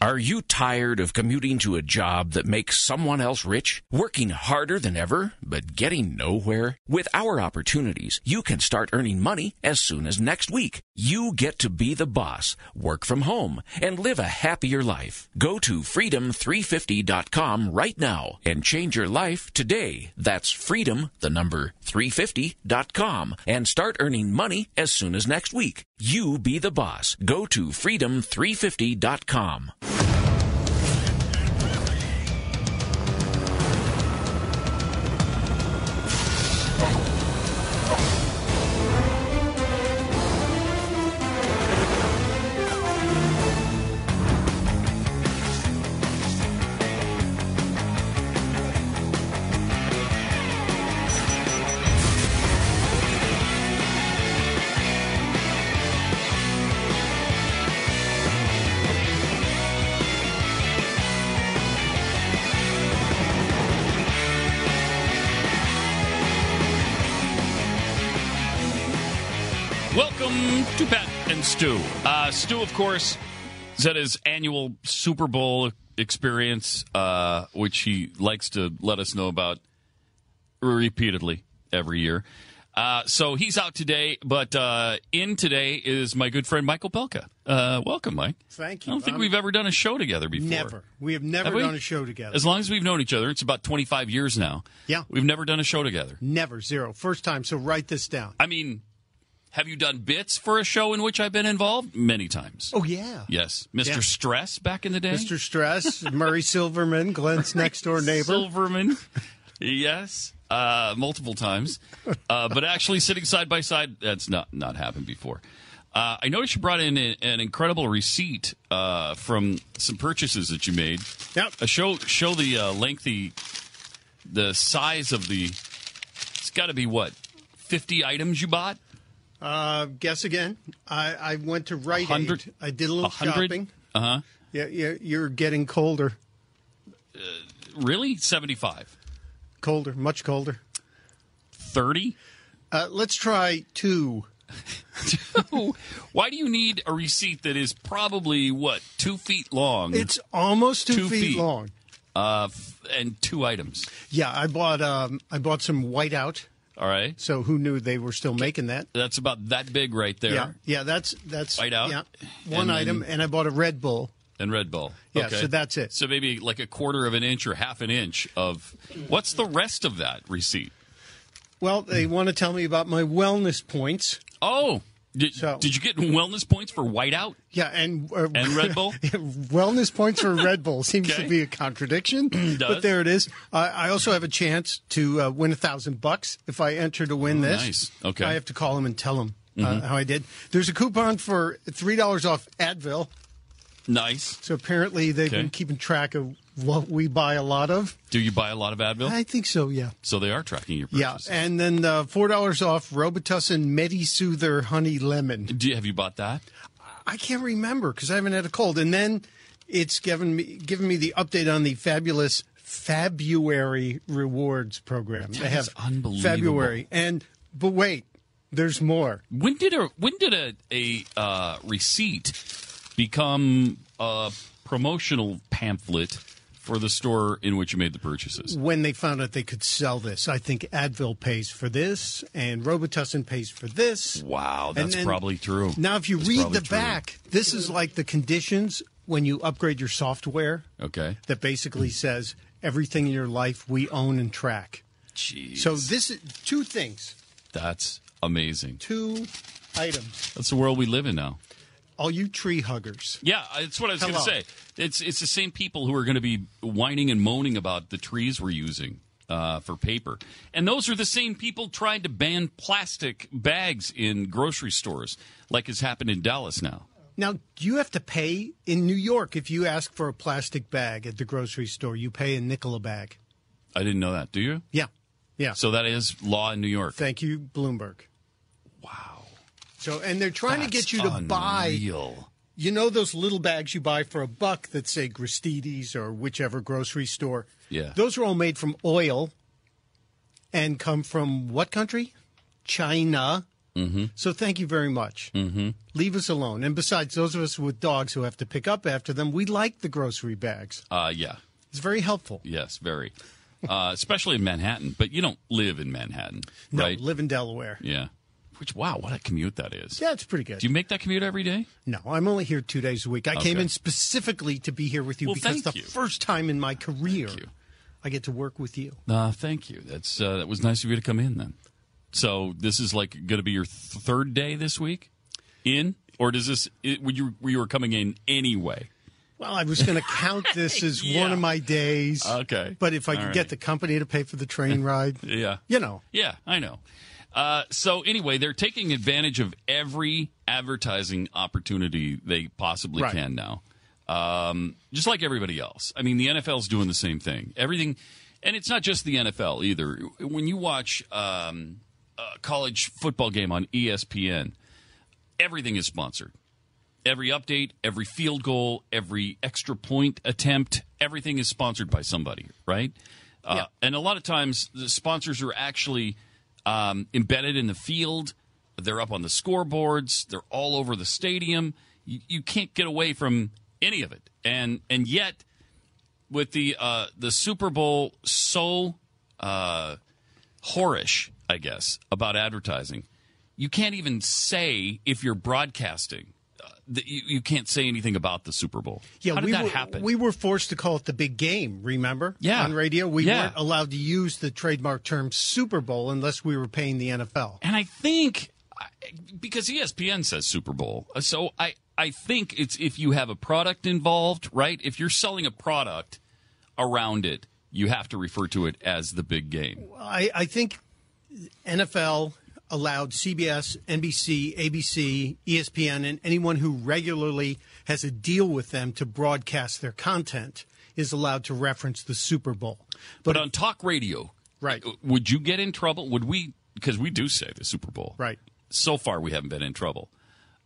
Are you tired of commuting to a job that makes someone else rich? Working harder than ever, but getting nowhere? With our opportunities, you can start earning money as soon as next week. You get to be the boss, work from home, and live a happier life. Go to freedom350.com right now and change your life today. That's freedom, the number, 350.com, and start earning money as soon as next week. You be the boss. Go to freedom350.com. Stu. Stu, of course, is at his annual Super Bowl experience, which he likes to let us know about repeatedly every year. So he's out today, but in today is my good friend Michael Pelka. Welcome, Mike. Thank you. I don't think we've ever done a show together before. Never. We have never done a show together. As long as we've known each other, it's about 25 years now. Yeah. We've never done a show together. Never. Zero. First time. So write this down. I mean... Have you done bits for a show in which I've been involved? Many times. Oh, yeah. Yes. Mr. Yeah. Stress back in the day. Mr. Stress, Murray Silverman, Glenn's next-door neighbor. Silverman. Yes. Multiple times. But actually sitting side by side, that's not happened before. I noticed you brought in an incredible receipt from some purchases that you made. Yep. Show the lengthy, the size of the, it's got to be, what, 50 items you bought? Guess again. I went to Rite Aid. I did a little 100? Shopping. Uh-huh. Yeah, you're getting colder. Really? 75. Colder, much colder. 30? Let's try 2. 2? Why do you need a receipt that is probably, what, 2 feet long? It's almost two feet long. And 2 items. Yeah, I bought some whiteout. All right. So who knew they were still making that? That's about that big right there. Yeah. That's white out. Yeah. One item, and I bought a Red Bull. And Red Bull. Yeah. Okay. So that's it. So maybe like a quarter of an inch or half an inch of. What's the rest of that receipt? Well, they want to tell me about my wellness points. Oh. Did you get wellness points for whiteout? Yeah, and Red Bull? Wellness points for Red Bull seems to be a contradiction, but there it is. I also have a chance to win $1,000 if I enter to win this. Nice. Okay. I have to call him and tell him how I did. There's a coupon for $3 off Advil. Nice. So apparently they've been keeping track of what we buy a lot of. Do you buy a lot of Advil? I think so, yeah. So they are tracking your purchases. Yeah, and then $4 off Robitussin Medi-Soother Honey Lemon. Have you bought that? I can't remember because I haven't had a cold. And then it's given me the update on the fabulous February rewards program. That is unbelievable. February. But wait, there's more. When did a receipt become a promotional pamphlet for the store in which you made the purchases? When they found out they could sell this. I think Advil pays for this, and Robitussin pays for this. Wow, that's probably true. Now, if you read the back, this is like the conditions when you upgrade your software. Okay. That basically says everything in your life we own and track. Jeez. So this is 2 things. That's amazing. 2 items. That's the world we live in now. All you tree huggers. Yeah, that's what I was going to say. It's the same people who are going to be whining and moaning about the trees we're using for paper. And those are the same people trying to ban plastic bags in grocery stores, like has happened in Dallas now. Now, you have to pay in New York if you ask for a plastic bag at the grocery store. You pay a nickel a bag. I didn't know that. Do you? Yeah. So that is law in New York. Thank you, Bloomberg. Wow. So, and they're trying to get you to buy, you know, those little bags you buy for $1 that say Gristides or whichever grocery store. Yeah. Those are all made from oil and come from what country? China. Mm-hmm. So thank you very much. Mm-hmm. Leave us alone. And besides, those of us with dogs who have to pick up after them, we like the grocery bags. Yeah. It's very helpful. Yes, very. Especially in Manhattan. But you don't live in Manhattan, right? No, live in Delaware. Yeah. Which, wow, what a commute that is. Yeah, it's pretty good. Do you make that commute every day? No, I'm only here 2 days a week. I came in specifically to be here with you because the first time in my career I get to work with you. Thank you. That's that was nice of you to come in then. So this is like going to be your third day this week in? Or does this you were coming in anyway? Well, I was going to count this as one of my days. Okay. But if I could get the company to pay for the train ride. Yeah. You know. Yeah, I know. So anyway, they're taking advantage of every advertising opportunity they possibly can now. Just like everybody else. I mean, the NFL's doing the same thing. Everything, and it's not just the NFL either. When you watch a college football game on ESPN, everything is sponsored. Every update, every field goal, every extra point attempt, everything is sponsored by somebody, right? And a lot of times the sponsors are actually embedded in the field. They're up on the scoreboards. They're all over the stadium. You can't get away from any of it. And yet, with the Super Bowl so whorish, I guess, about advertising, you can't even say if you're broadcasting. You can't say anything about the Super Bowl. Yeah, how did that happen? We were forced to call it the big game, remember? Yeah. On radio. We weren't allowed to use the trademark term Super Bowl unless we were paying the NFL. And I think, because ESPN says Super Bowl, so I think it's if you have a product involved, right? If you're selling a product around it, you have to refer to it as the big game. I think NFL allowed CBS, NBC, ABC, ESPN, and anyone who regularly has a deal with them to broadcast their content is allowed to reference the Super Bowl. But on talk radio, would you get in trouble? Would we? Because we do say the Super Bowl. Right. So far, we haven't been in trouble,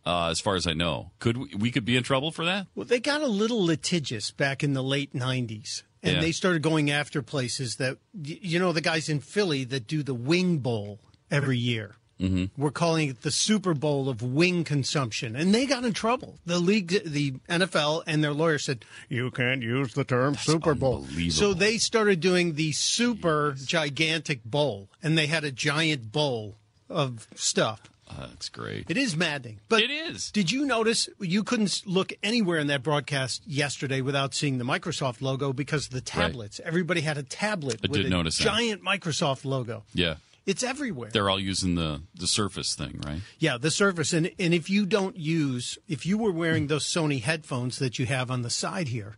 as far as I know. Could we could be in trouble for that? Well, they got a little litigious back in the late 90s. And they started going after places that, you know, the guys in Philly that do the Wing Bowl every year. Mm-hmm. We're calling it the Super Bowl of wing consumption. And they got in trouble. The league, the NFL, and their lawyer said, you can't use the term Super Bowl. So they started doing the super gigantic bowl. And they had a giant bowl of stuff. That's great. It is maddening. But it is. Did you notice you couldn't look anywhere in that broadcast yesterday without seeing the Microsoft logo because of the tablets? Right. Everybody had a tablet with a giant Microsoft logo. Yeah. It's everywhere. They're all using the Surface thing, right? Yeah, the Surface. And if you don't use, if you were wearing those Sony headphones that you have on the side here,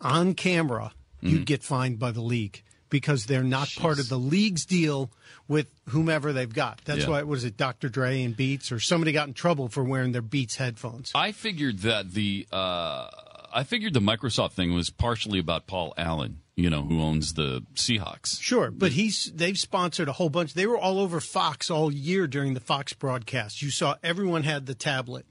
on camera, you'd get fined by the league because they're not part of the league's deal with whomever they've got. That's why, was it Dr. Dre and Beats or somebody got in trouble for wearing their Beats headphones? I figured that the Microsoft thing was partially about Paul Allen, you know, who owns the Seahawks. Sure, but they've sponsored a whole bunch. They were all over Fox all year during the Fox broadcast. You saw everyone had the tablet,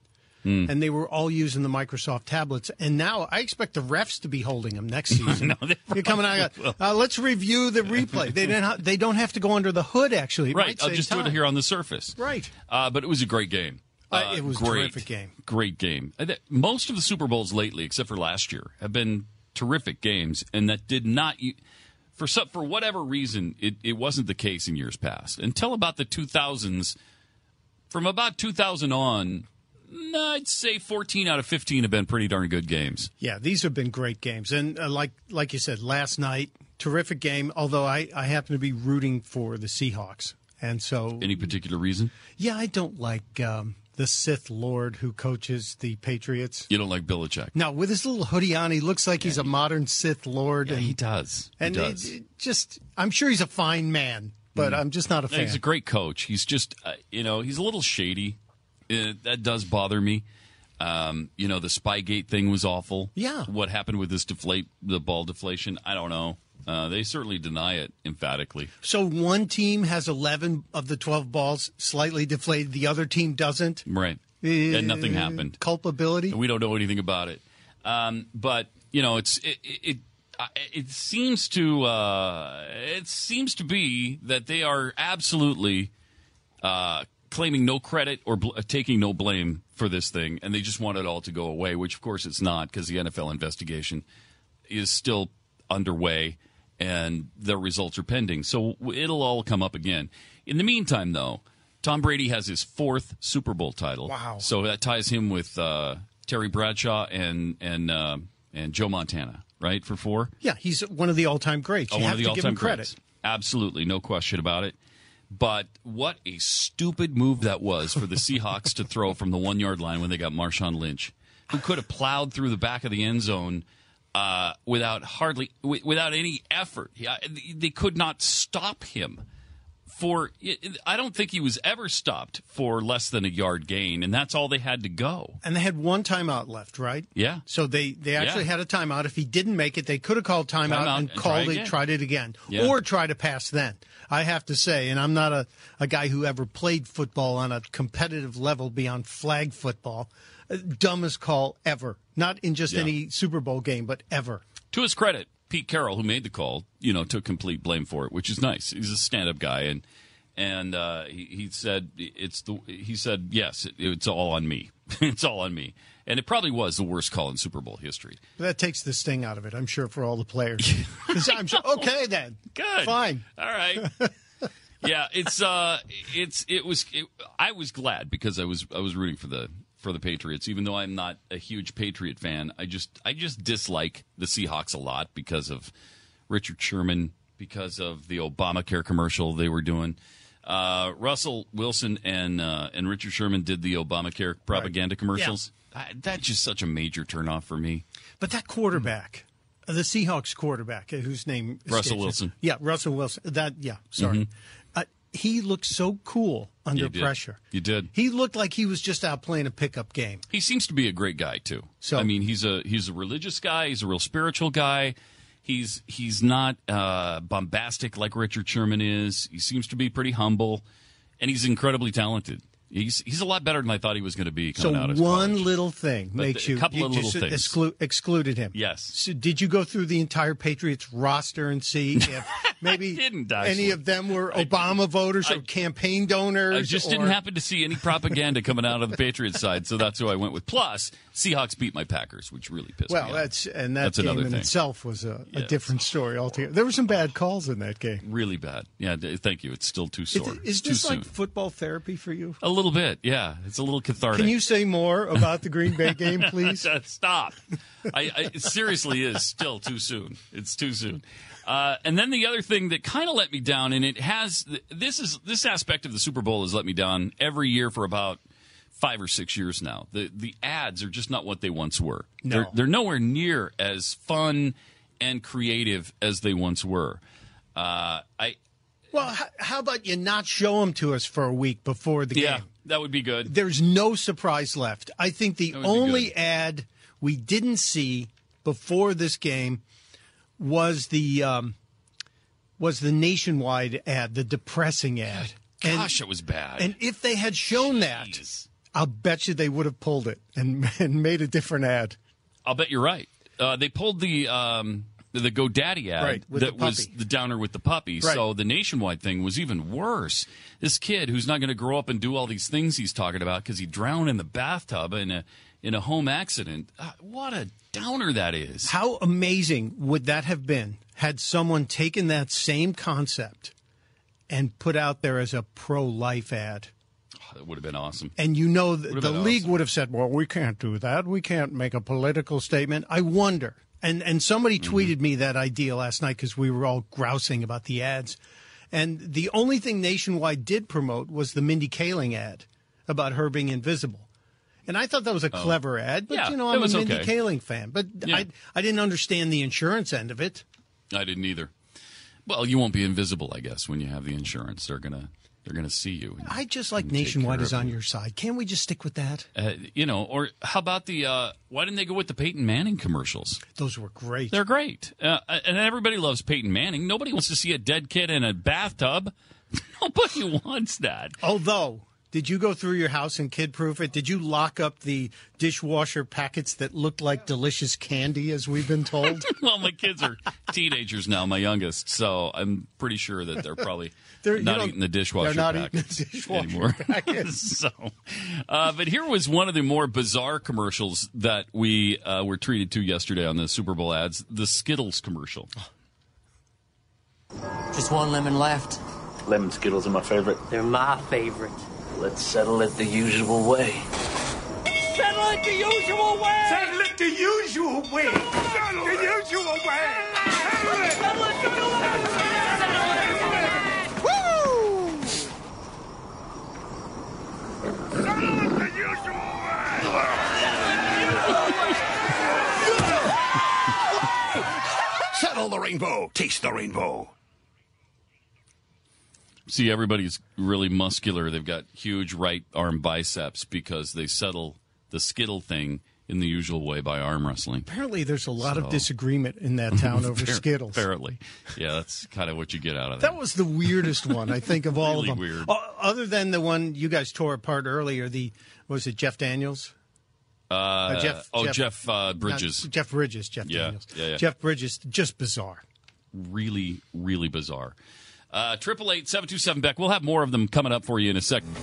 and they were all using the Microsoft tablets. And now I expect the refs to be holding them next season. No, you're coming out. Let's review the replay. They don't have to go under the hood. Actually, right? I'll just do it here on the Surface. Right. But it was a great game. It was a terrific game. Great game. Most of the Super Bowls lately, except for last year, have been terrific games, and that did not – for whatever reason, it wasn't the case in years past. Until about the 2000s, from about 2000 on, I'd say 14 out of 15 have been pretty darn good games. Yeah, these have been great games. And like you said, last night, terrific game, although I happen to be rooting for the Seahawks. And so – any particular reason? Yeah, I don't like the Sith Lord who coaches the Patriots. You don't like Belichick? No, with his little hoodie on, he looks like he's a modern Sith Lord. Yeah, he does. And he does. I'm sure he's a fine man, but I'm just not a fan. He's a great coach. He's just, he's a little shady. That does bother me. The Spygate thing was awful. Yeah. What happened with this the ball deflation, I don't know. They certainly deny it emphatically. So one team has 11 of the 12 balls slightly deflated. The other team doesn't. Right. And nothing happened. Culpability. And we don't know anything about it. It seems to be that they are absolutely claiming no credit or taking no blame for this thing, and they just want it all to go away, which, of course, it's not, because the NFL investigation is still underway, and the results are pending. So it'll all come up again. In the meantime, though, Tom Brady has his fourth Super Bowl title. Wow. So that ties him with Terry Bradshaw and Joe Montana, right, for four? Yeah, he's one of the all-time greats. You have to give him credit. Absolutely, no question about it. But what a stupid move that was for the Seahawks to throw from the 1-yard line when they got Marshawn Lynch, who could have plowed through the back of the end zone without any effort. They could not stop him. I don't think he was ever stopped for less than a yard gain, and that's all they had to go. And they had one timeout left, right? Yeah. So they actually had a timeout. If he didn't make it, they could have called timeout and tried it again. Yeah. Or tried a pass then. I have to say, and I'm not a guy who ever played football on a competitive level beyond flag football, dumbest call ever. Not in just any Super Bowl game, but ever. To his credit, Pete Carroll, who made the call, took complete blame for it, which is nice. He's a stand-up guy, and he said yes, it's all on me. It's all on me, and it probably was the worst call in Super Bowl history. But that takes the sting out of it, I'm sure, for all the players. I'm sure. Okay, then, good, fine, all right. Yeah, I was glad because I was rooting for the Patriots, even though I'm not a huge Patriot fan. I just dislike the Seahawks a lot because of Richard Sherman, because of the Obamacare commercial they were doing. Russell Wilson and Richard Sherman did the Obamacare propaganda commercials. Yeah. That's just such a major turnoff for me. But that quarterback, the Seahawks quarterback, whose name is Russell Wilson. Yeah, Russell Wilson. He looked so cool under pressure. You did. He looked like he was just out playing a pickup game. He seems to be a great guy too. So I mean, he's a religious guy. He's a real spiritual guy. He's not bombastic like Richard Sherman is. He seems to be pretty humble, and he's incredibly talented. He's a lot better than I thought he was going to be coming out of college. So one little thing makes you excluded him. Yes. So did you go through the entire Patriots roster and see if maybe any of them were Obama voters or campaign donors? I just didn't happen to see any propaganda coming out of the Patriots side, so that's who I went with. Plus, Seahawks beat my Packers, which really pissed me off. Well, that's game in itself was a different story altogether. There were some bad calls in that game. Really bad. Yeah, thank you. It's still too sore. Is this like football therapy for you? A little bit, yeah. It's a little cathartic. Can you say more about the Green Bay game, please? Stop. It seriously is still too soon. It's too soon. And then the other thing that kind of let me down, and it has this aspect of the Super Bowl has let me down every year for about 5 or 6 years now. The ads are just not what they once were. No. They're nowhere near as fun and creative as they once were. Well, how about you not show them to us for a week before the game? Yeah, that would be good. There's no surprise left. I think the only ad we didn't see before this game was the Nationwide ad, the depressing ad. Gosh, it was bad. And if they had shown that, I'll bet you they would have pulled it and made a different ad. I'll bet you're right. They pulled the GoDaddy ad that was the downer with the puppy. Right. So the Nationwide thing was even worse. This kid who's not going to grow up and do all these things he's talking about because he drowned in the bathtub in a home accident. What a downer that is. How amazing would that have been had someone taken that same concept and put out there as a pro-life ad? That would have been awesome. And the league would have said, well, we can't do that. We can't make a political statement. I wonder. And somebody tweeted me that idea last night because we were all grousing about the ads. And the only thing Nationwide did promote was the Mindy Kaling ad about her being invisible. And I thought that was a clever ad. But, I'm a Mindy Kaling fan. But I didn't understand the insurance end of it. I didn't either. Well, you won't be invisible, I guess, when you have the insurance. They're going to see you. I just like Nationwide is on your side. Can't we just stick with that? Or how about why didn't they go with the Peyton Manning commercials? Those were great. They're great. And everybody loves Peyton Manning. Nobody wants to see a dead kid in a bathtub. Nobody wants that. Although Did you go through your house and kid-proof it? Did you lock up the dishwasher packets that looked like delicious candy, as we've been told? Well, my kids are teenagers now, my youngest, so I'm pretty sure that they're probably not eating the dishwasher packets anymore. So, but here was one of the more bizarre commercials that we were treated to yesterday on the Super Bowl ads, the Skittles commercial. Just one lemon left. Lemon Skittles are my favorite. They're my favorite. Let's settle it the usual way. Settle it the usual way! Settle it the usual way! Settle it the usual way! Settle it! Settle it the usual way! Woo! Settle it the usual way! Settle the rainbow! Taste the rainbow! See, everybody's really muscular. They've got huge right arm biceps because they settle the Skittle thing in the usual way by arm wrestling. Apparently, there's a lot of disagreement in that town over Skittles. Apparently. Yeah, that's kind of what you get out of that. That was the weirdest one, I think, of all of them. Really weird. Other than the one you guys tore apart earlier, was it Jeff Daniels? Jeff Bridges. Jeff Bridges. Yeah. Jeff Bridges, just bizarre. Really, really bizarre. 888-727-BECK. We'll have more of them coming up for you in a second.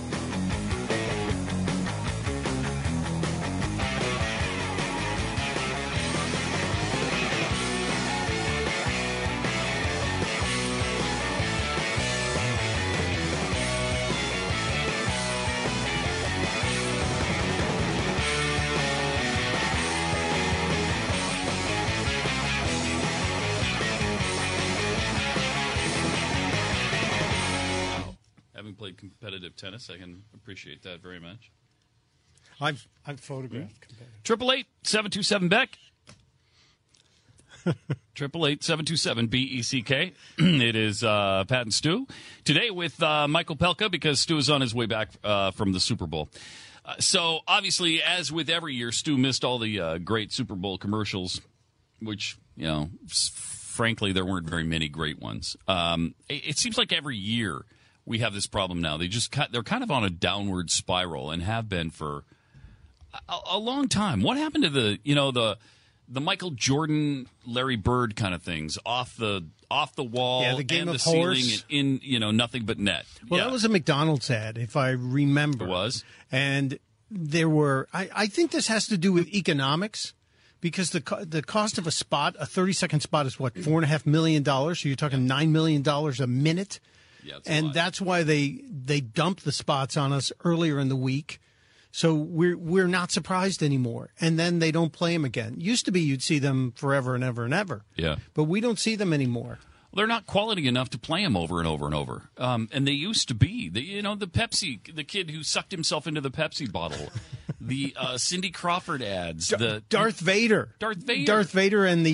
Competitive tennis, I can appreciate that very much. I'm photographed. 888-727-BECK. 888-727-BECK. It is Pat and Stu today with Michael Pelka, because Stu is on his way back from the Super Bowl. So obviously, as with every year, Stu missed all the great Super Bowl commercials, which, you know, frankly, there weren't very many great ones. It seems like every year we have this problem now. They're kind of on a downward spiral and have been for a long time. What happened to the Michael Jordan, Larry Bird kind of things off the wall, the game and of the horse, ceiling, and in nothing but net? Well, that was a McDonald's ad, if I remember. It was, and there were. I think this has to do with economics. Because the cost of a spot, a 30-second spot, is what, $4.5 million. So you're talking $9 million a minute. Yeah, and that's why they dumped the spots on us earlier in the week. So we're not surprised anymore. And then they don't play them again. Used to be you'd see them forever and ever and ever. Yeah. But we don't see them anymore. Well, they're not quality enough to play them over and over and over. And they used to be. The Pepsi, the kid who sucked himself into the Pepsi bottle. The Cindy Crawford ads. The Darth Vader and the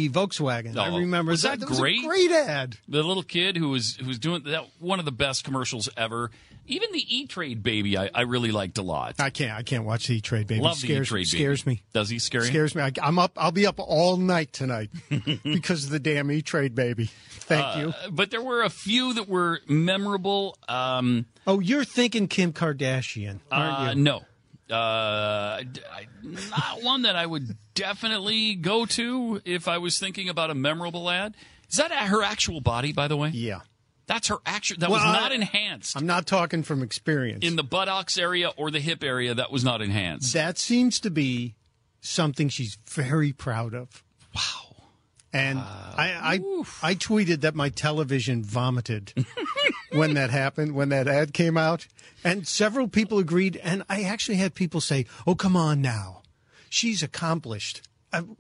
Volkswagen. I remember. Was that great? That was a great ad. The little kid who was doing that, one of the best commercials ever. Even the E Trade baby, I really liked a lot. I can't watch the E Trade baby. Love the E Trade baby. Scares me. Does he scare you? Scares me. I'm up. I'll be up all night tonight because of the damn E Trade baby. Thank you. But there were a few that were memorable. You're thinking Kim Kardashian, aren't you? No. Not one that I would definitely go to if I was thinking about a memorable ad. Is that her actual body, by the way? Yeah. That's her actual... That was not enhanced. I'm not talking from experience. In the buttocks area or the hip area, that was not enhanced. That seems to be something she's very proud of. Wow. And I tweeted that my television vomited when that happened, when that ad came out. And several people agreed. And I actually had people say, oh, come on now. She's accomplished. And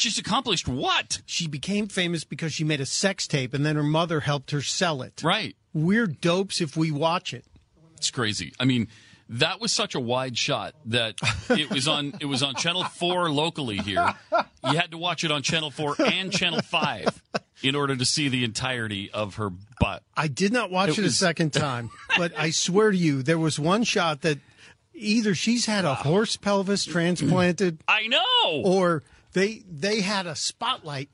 she's accomplished what? She became famous because she made a sex tape, and then her mother helped her sell it. Right. We're dopes if we watch it. It's crazy. I mean, that was such a wide shot that it was on Channel 4 locally here. You had to watch it on Channel 4 and Channel 5 in order to see the entirety of her butt. I did not watch it a second time, but I swear to you, there was one shot that either she's had a horse pelvis transplanted. I know. Or they had a spotlight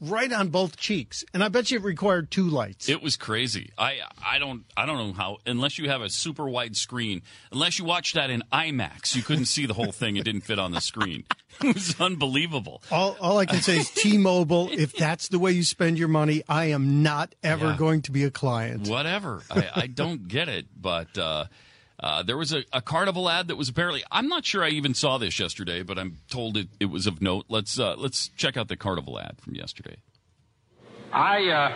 right on both cheeks, and I bet you it required two lights. It was crazy. I don't know how, unless you have a super wide screen, unless you watch that in IMAX, you couldn't see the whole thing. It didn't fit on the screen. It was unbelievable. All I can say is T-Mobile, if that's the way you spend your money, I am not ever going to be a client. Whatever. I don't get it, but there was a Carnival ad that was apparently, I'm not sure I even saw this yesterday, but I'm told it was of note. Let's check out the Carnival ad from yesterday. I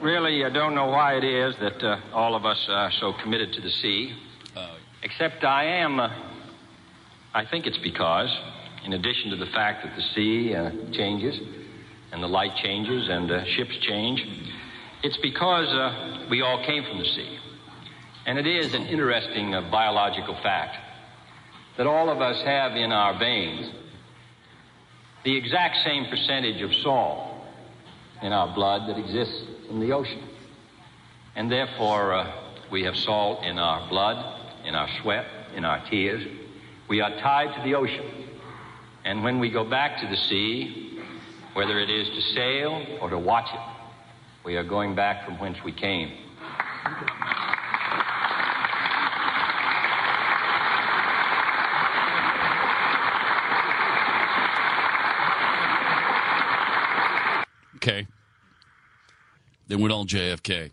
really don't know why it is that all of us are so committed to the sea, except I am. I think it's because, in addition to the fact that the sea changes and the light changes and ships change, it's because we all came from the sea. And it is an interesting biological fact that all of us have in our veins the exact same percentage of salt in our blood that exists in the ocean. And therefore, we have salt in our blood, in our sweat, in our tears. We are tied to the ocean. And when we go back to the sea, whether it is to sail or to watch it, we are going back from whence we came. Okay. They went all JFK.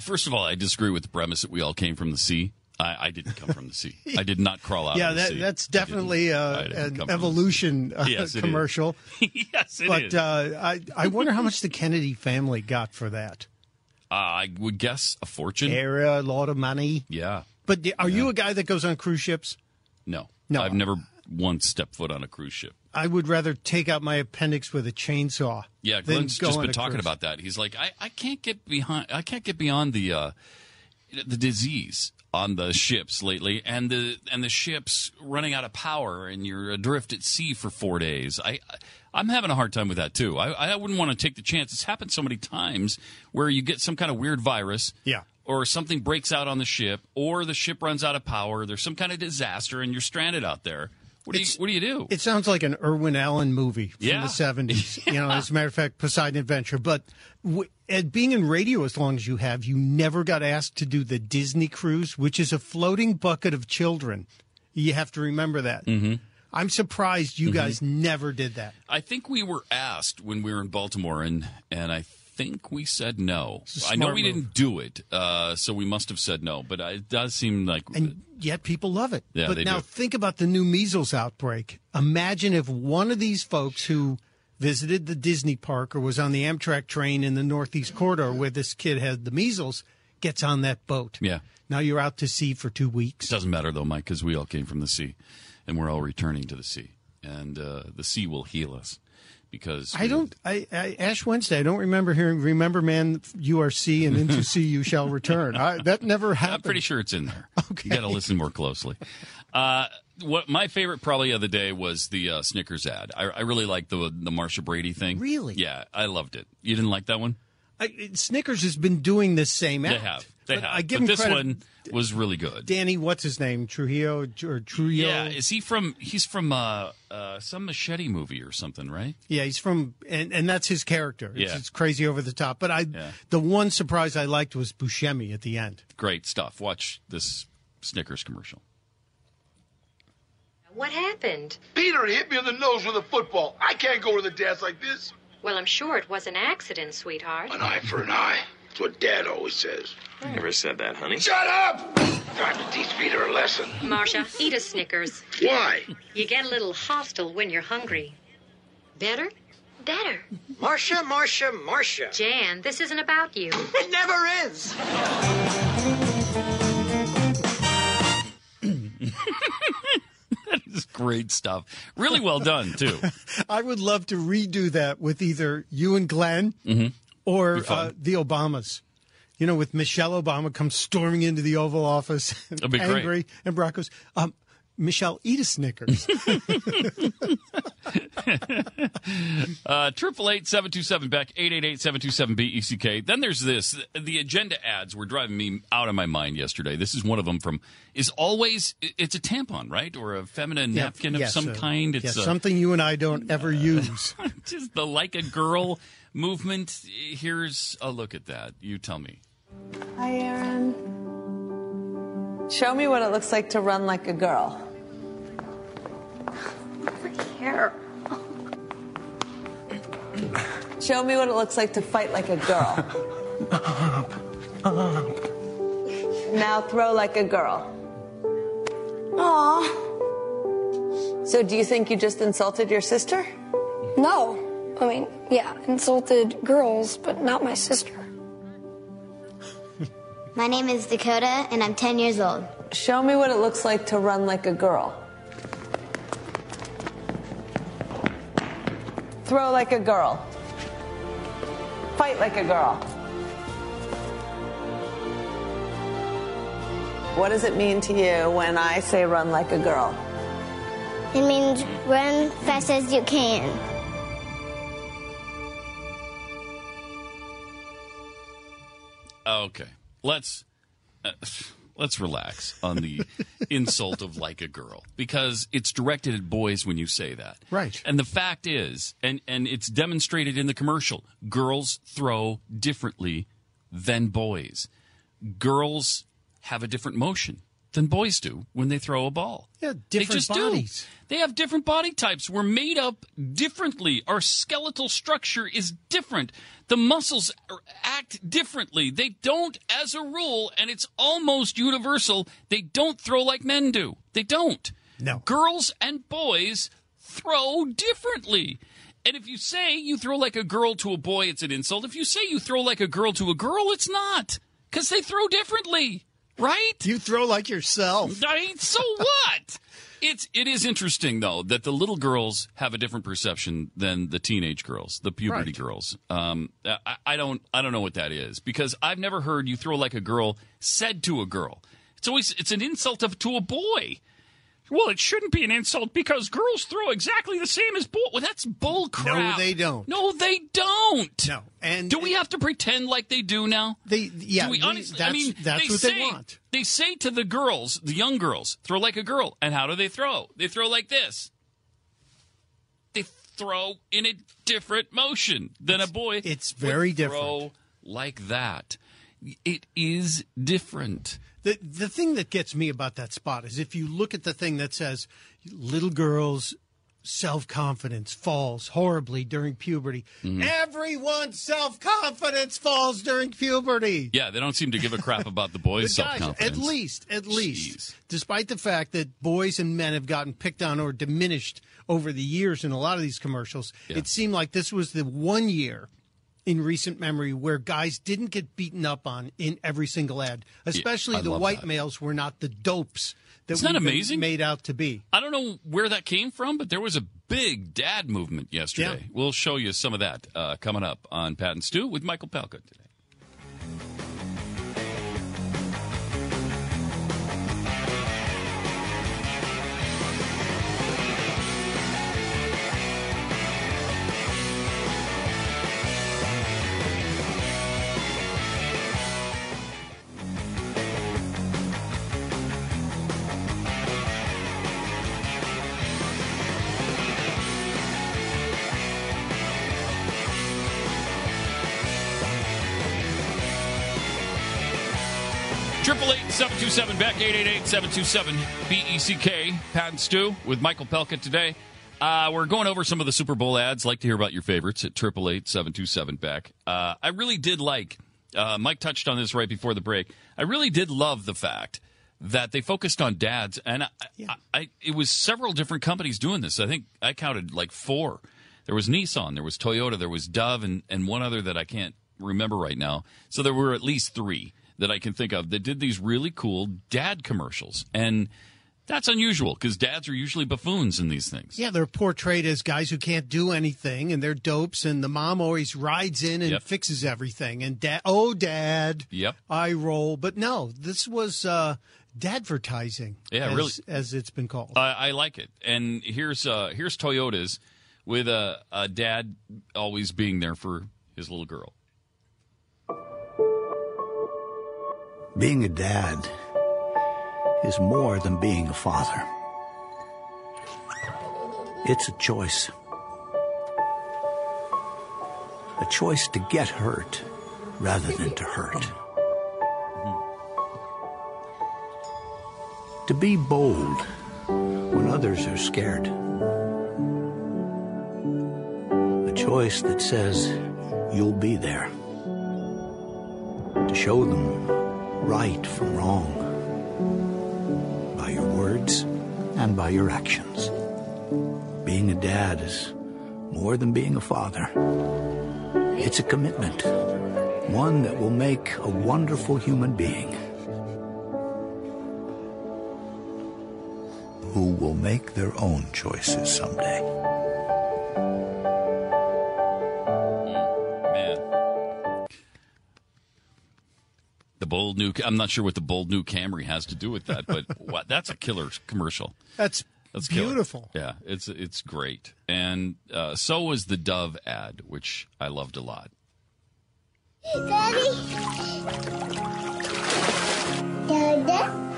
First of all, I disagree with the premise that we all came from the sea. I didn't come from the sea. I did not crawl out of the sea. Yeah, that's definitely an evolution commercial. Yes, it is. But I wonder how much the Kennedy family got for that. I would guess a fortune. A lot of money. Yeah. But are you a guy that goes on cruise ships? No. I've never once stepped foot on a cruise ship. I would rather take out my appendix with a chainsaw. Yeah, Glenn's just been talking about that. He's like, I can't get behind. I can't get beyond the disease on the ships lately, and the ships running out of power, and you're adrift at sea for 4 days. I'm having a hard time with that too. I wouldn't want to take the chance. It's happened so many times where you get some kind of weird virus, or something breaks out on the ship, or the ship runs out of power. There's some kind of disaster, and you're stranded out there. What do you do? It sounds like an Irwin Allen movie from the 70s. Yeah. You know, as a matter of fact, Poseidon Adventure. But being in radio as long as you have, you never got asked to do the Disney cruise, which is a floating bucket of children. You have to remember that. Mm-hmm. I'm surprised you guys never did that. I think we were asked when we were in Baltimore, and I think we said no. I know we didn't do it, so we must have said no, but it does seem like... And yet people love it. Yeah, but now think about the new measles outbreak. Imagine if one of these folks who visited the Disney park or was on the Amtrak train in the Northeast Corridor where this kid had the measles gets on that boat. Yeah. Now you're out to sea for 2 weeks. It doesn't matter, though, Mike, because we all came from the sea, and we're all returning to the sea, and the sea will heal us. Because Ash Wednesday, I don't remember hearing, remember, man, you are sea and into sea you shall return. That never happened. I'm pretty sure it's in there. Okay. You got to listen more closely. What my favorite probably of the day was the Snickers ad. I really liked the Marsha Brady thing. Really? Yeah, I loved it. You didn't like that one? Snickers has been doing this same ad. They have. I give but him this credit. One was really good. Danny, what's his name? Trujillo? Yeah, is he from? He's from some Machete movie or something, right? Yeah, he's from, and that's his character. It's, it's crazy over the top. But the one surprise I liked was Buscemi at the end. Great stuff. Watch this Snickers commercial. What happened? Peter hit me in the nose with a football. I can't go to the dance like this. Well, I'm sure it was an accident, sweetheart. An eye for an eye. That's what Dad always says. I never said that, honey. Shut up! Time to teach Peter a lesson. Marsha, eat a Snickers. Why? You get a little hostile when you're hungry. Better? Better. Marsha. Jan, this isn't about you. It never is. That is great stuff. Really well done, too. I would love to redo that with either you and Glenn or the Obamas. You know, with Michelle Obama comes storming into the Oval Office, angry, and Barack goes, Michelle eat a Snickers. 888-727-BECK, 888-727-BECK. Then there's this. The agenda ads were driving me out of my mind yesterday. This is one of them from, is always, it's a tampon, right? Or a feminine napkin of some kind. It's something you and I don't ever use. Just the like a girl movement. Here's a look at that. You tell me. Hi, Aaron. Show me what it looks like to run like a girl. Hair. Show me what it looks like to fight like a girl. Now throw like a girl. Aww. So do you think you just insulted your sister? No. I mean, yeah, insulted girls, but not my sister. My name is Dakota, and I'm 10 years old. Show me what it looks like to run like a girl. Throw like a girl. Fight like a girl. What does it mean to you when I say run like a girl? It means run fast as you can. Okay. Let's relax on the insult of like a girl, because it's directed at boys when you say that. Right. And the fact is, and it's demonstrated in the commercial, girls throw differently than boys. Girls have a different motion than boys do when they throw a ball. Yeah, different bodies. Do. They have different body types. We're made up differently. Our skeletal structure is different. The muscles act differently. They don't, as a rule, and it's almost universal, they don't throw like men do. They don't. No. Girls and boys throw differently. And if you say you throw like a girl to a boy, it's an insult. If you say you throw like a girl to a girl, it's not, because they throw differently. Right? You throw like yourself. So what? It is interesting, though, that the little girls have a different perception than the teenage girls, the puberty girls. I don't know what that is, because I've never heard you throw like a girl said to a girl. It's an insult to a boy. Well, it shouldn't be an insult because girls throw exactly the same as boys. Well, that's bull crap. No, they don't. No, they don't. No. And do we have to pretend like they do now? Honestly, that's, I mean, that's what they want. They say to the girls, the young girls, throw like a girl. And how do they throw? They throw like this. They throw in a different motion than a boy. It's very different. Throw like that. It is different. The thing that gets me about that spot is if you look at the thing that says little girls' self-confidence falls horribly during puberty. Mm-hmm. Everyone's self-confidence falls during puberty. Yeah, they don't seem to give a crap about the boys' self-confidence. Guys, at least, jeez. Despite the fact that boys and men have gotten picked on or diminished over the years in a lot of these commercials, it seemed like this was the one year in recent memory where guys didn't get beaten up on in every single ad, especially the white males were not the dopes that were made out to be. I don't know where that came from, but there was a big dad movement yesterday. Yeah. We'll show you some of that coming up on Pat and Stu with Michael Pelka today. Back 888-727-BECK. Pat and Stu with Michael Pelka today. We're going over some of the Super Bowl ads. Like to hear about your favorites at 888-727-BECK. I really did like, Mike touched on this right before the break. I really did love the fact that they focused on dads, and it was several different companies doing this. I think I counted like four. There was Nissan, there was Toyota, there was Dove, and one other that I can't remember right now. So there were at least three that I can think of that did these really cool dad commercials. And that's unusual because dads are usually buffoons in these things. Yeah, they're portrayed as guys who can't do anything and they're dopes, and the mom always rides in and fixes everything. And dad, I roll. But no, this was dadvertising, really, as it's been called. I like it. And here's Toyota's with a dad always being there for his little girl. Being a dad is more than being a father. It's a choice. A choice to get hurt rather than to hurt. To be bold when others are scared. A choice that says you'll be there. To show them right from wrong by your words and by your actions. Being a dad is more than being a father. It's a commitment, one that will make a wonderful human being. Who will make their own choices someday. Man. I'm not sure what the bold new Camry has to do with that, but wow, that's a killer commercial. That's beautiful. Killer. Yeah, it's great. And so was the Dove ad, which I loved a lot. Hey, Daddy. Dada.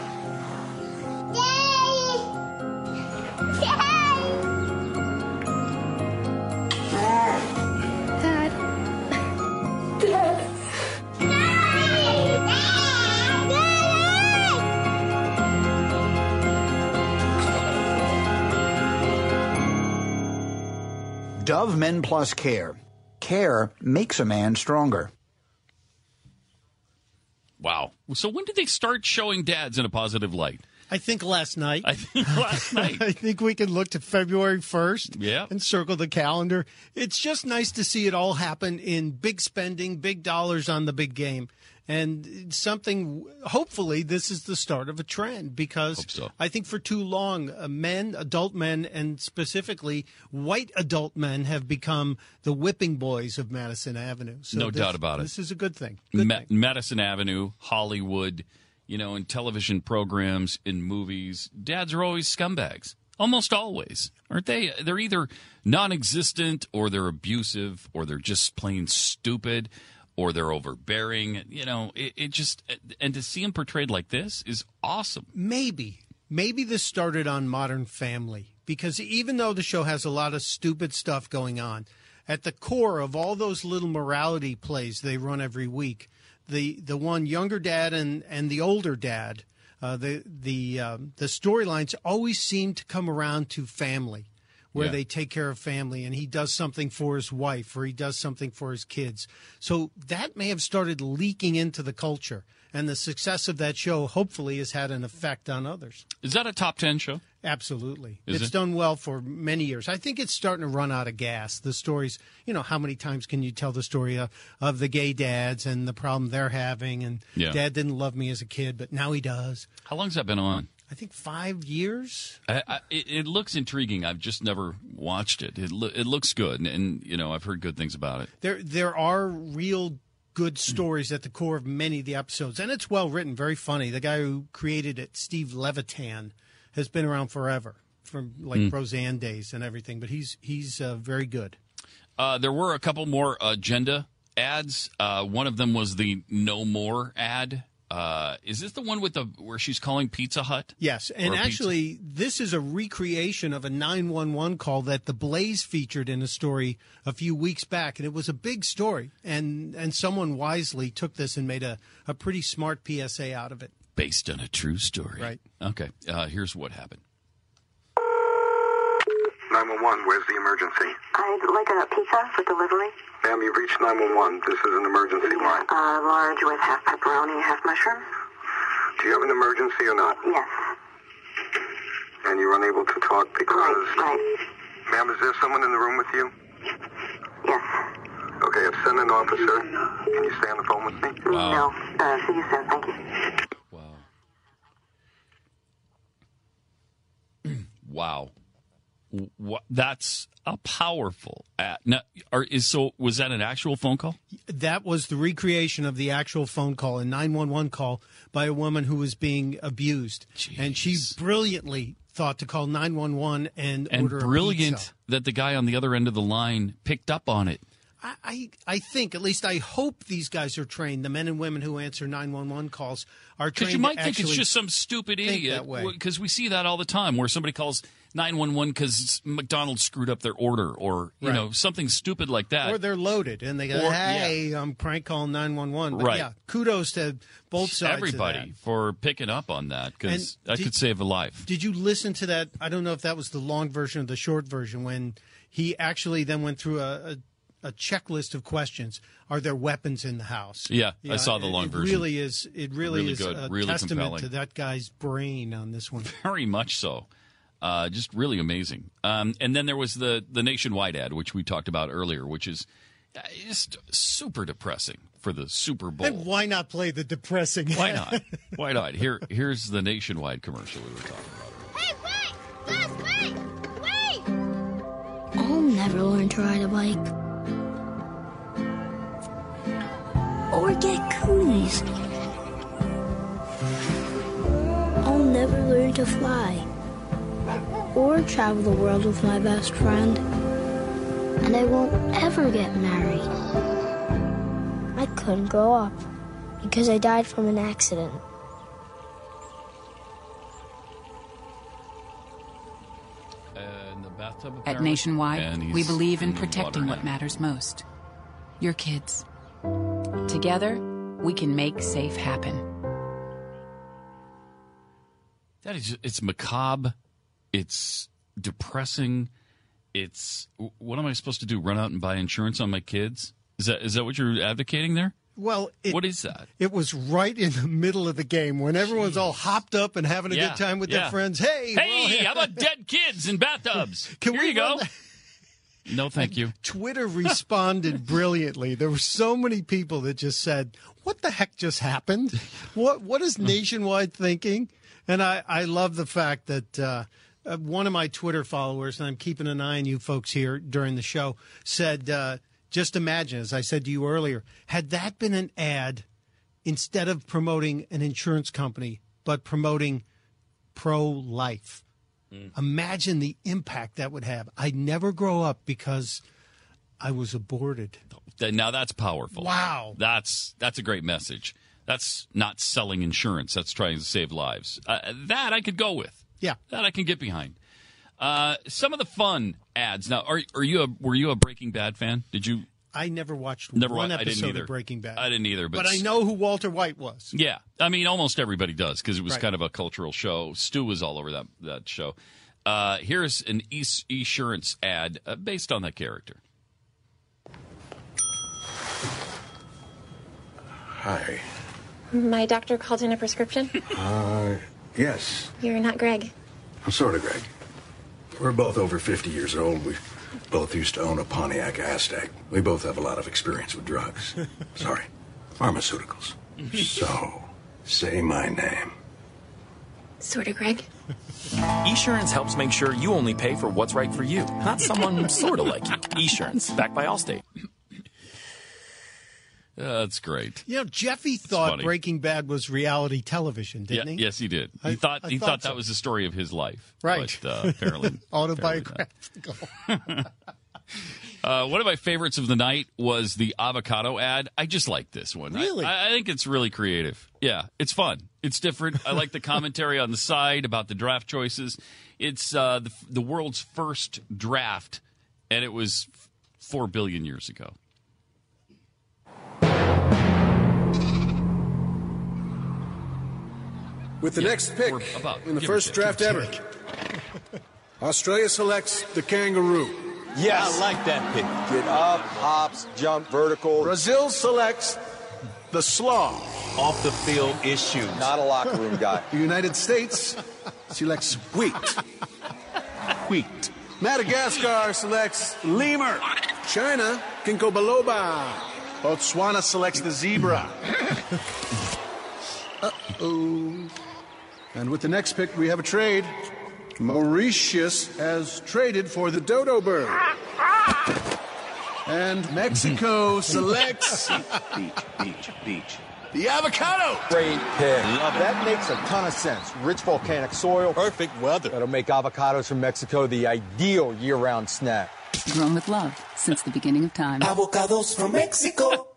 Dove Men Plus Care. Care makes a man stronger. Wow. So when did they start showing dads in a positive light? I think last night. I think we can look to February 1st and circle the calendar. It's just nice to see it all happen in big spending, big dollars on the big game. And something, hopefully, this is the start of a trend because I think for too long, men, adult men, and specifically white adult men have become the whipping boys of Madison Avenue. So no doubt about it. This is a good thing. Madison Avenue, Hollywood, you know, in television programs, in movies, dads are always scumbags. Almost always, aren't they? They're either non-existent or they're abusive or they're just plain stupid or they're overbearing. You know, and to see them portrayed like this is awesome. Maybe this started on Modern Family because even though the show has a lot of stupid stuff going on, at the core of all those little morality plays they run every week, The one younger dad and the older dad, the storylines always seem to come around to family, where they take care of family, and he does something for his wife or he does something for his kids. So that may have started leaking into the culture, and the success of that show hopefully has had an effect on others. Is that a top 10 show? Absolutely. It's done well for many years. I think it's starting to run out of gas. The stories, you know, how many times can you tell the story of the gay dads and the problem they're having? And dad didn't love me as a kid, but now he does. How long's that been on? I think 5 years. It looks intriguing. I've just never watched it. It looks good, and you know, I've heard good things about it. There are real good stories at the core of many of the episodes, and it's well written, very funny. The guy who created it, Steve Levitan, has been around forever, from like Roseanne days and everything, but he's very good. There were a couple more agenda ads. One of them was the No More ad. Is this the one with where she's calling Pizza Hut? Yes, and actually this is a recreation of a 911 call that the Blaze featured in a story a few weeks back, and it was a big story, and someone wisely took this and made a pretty smart PSA out of it. Based on a true story. Right. Okay. Here's what happened. 911, where's the emergency? I'd like a pizza for delivery. Ma'am, you've reached 911. This is an emergency line. Large with half pepperoni, half mushroom. Do you have an emergency or not? Yes. And you're unable to talk because... Right. Ma'am, is there someone in the room with you? Yes. Okay, I've sent an officer. Can you stay on the phone with me? No. See you soon. Thank you. Wow. That's a powerful ad. Now, was that an actual phone call? That was the recreation of the actual phone call, a 911 call by a woman who was being abused. Jeez. And she brilliantly thought to call 911 and order a pizza. And brilliant that the guy on the other end of the line picked up on it. I think, at least I hope these guys are trained. The men and women who answer 911 calls are trained. Because you might think it's just some stupid idiot. Because we see that all the time where somebody calls 911 because McDonald's screwed up their order or you know something stupid like that. Or they're loaded and they go, I'm prank calling 911. But kudos to both sides. Everybody for picking up on that because that could save a life. Did you listen to that? I don't know if that was the long version or the short version when he actually then went through a checklist of questions. Are there weapons in the house? Yeah, you know, I saw the long version. It really is a testament compelling to that guy's brain on this one. Very much so. Just really amazing. And then there was the Nationwide ad, which we talked about earlier, which is just super depressing for the Super Bowl. And why not play the depressing ad? Why not? Why not? Here's the Nationwide commercial we were talking about. Hey, wait! Buzz, wait! Wait! I'll never learn to ride a bike. Or get coonies. I'll never learn to fly. Or travel the world with my best friend. And I won't ever get married. I couldn't grow up because I died from an accident. In the bathtub, apparently. At Nationwide, we believe in protecting what matters most. Your kids. Together, we can make safe happen. That is, it's macabre. It's depressing. It's, what am I supposed to do? Run out and buy insurance on my kids? Is that what you're advocating there? Well, what is that? It was right in the middle of the game when everyone's all hopped up and having a good time with their friends. Hey, how about dead kids in bathtubs? Here you go. No, thank you. Twitter responded brilliantly. There were so many people that just said, what the heck just happened? What is Nationwide thinking? And I love the fact that one of my Twitter followers, and I'm keeping an eye on you folks here during the show, said, just imagine, as I said to you earlier, had that been an ad, instead of promoting an insurance company, but promoting pro-life. Imagine the impact that would have. I'd never grow up because I was aborted. Now that's powerful. Wow. That's a great message. That's not selling insurance. That's trying to save lives. That I could go with. Yeah. That I can get behind. Some of the fun ads. Now, were you a Breaking Bad fan? Did you? I never watched one episode of Breaking Bad. I didn't either. But I know who Walter White was. Yeah. I mean, almost everybody does because it was kind of a cultural show. Stu was all over that show. Here's an eSurance ad based on that character. Hi. My doctor called in a prescription? Yes. You're not Greg. I'm sort of Greg. We're both over 50 years old. We both used to own a Pontiac Aztec. We both have a lot of experience with drugs. Sorry, pharmaceuticals. So, say my name. Sorta Greg. eSurance helps make sure you only pay for what's right for you, not someone sorta like you. eSurance, backed by Allstate. That's great. You know, Jeffy thought Breaking Bad was reality television, didn't he? Yes, he did. He thought that was the story of his life. Right. But, apparently. Autobiographical. Apparently one of my favorites of the night was the avocado ad. I just like this one. Really? I think it's really creative. Yeah, it's fun. It's different. I like the commentary on the side about the draft choices. It's the world's first draft, and it was 4 billion years ago. With the next pick in the first draft ever, Australia selects the kangaroo. Yes. I like that pick. Get up, hops, jump, vertical. Brazil selects the sloth. Off the field issues. Not a locker room guy. The United States selects wheat. Wheat. Madagascar selects lemur. China, ginkgo biloba. Botswana selects the zebra. Uh-oh. And with the next pick, we have a trade. Mauritius has traded for the dodo bird. And Mexico selects... Beach. The avocado! Great pick. Love it. That makes a ton of sense. Rich volcanic soil. Perfect weather. That'll make avocados from Mexico the ideal year-round snack. Grown with love since the beginning of time. Avocados from Mexico.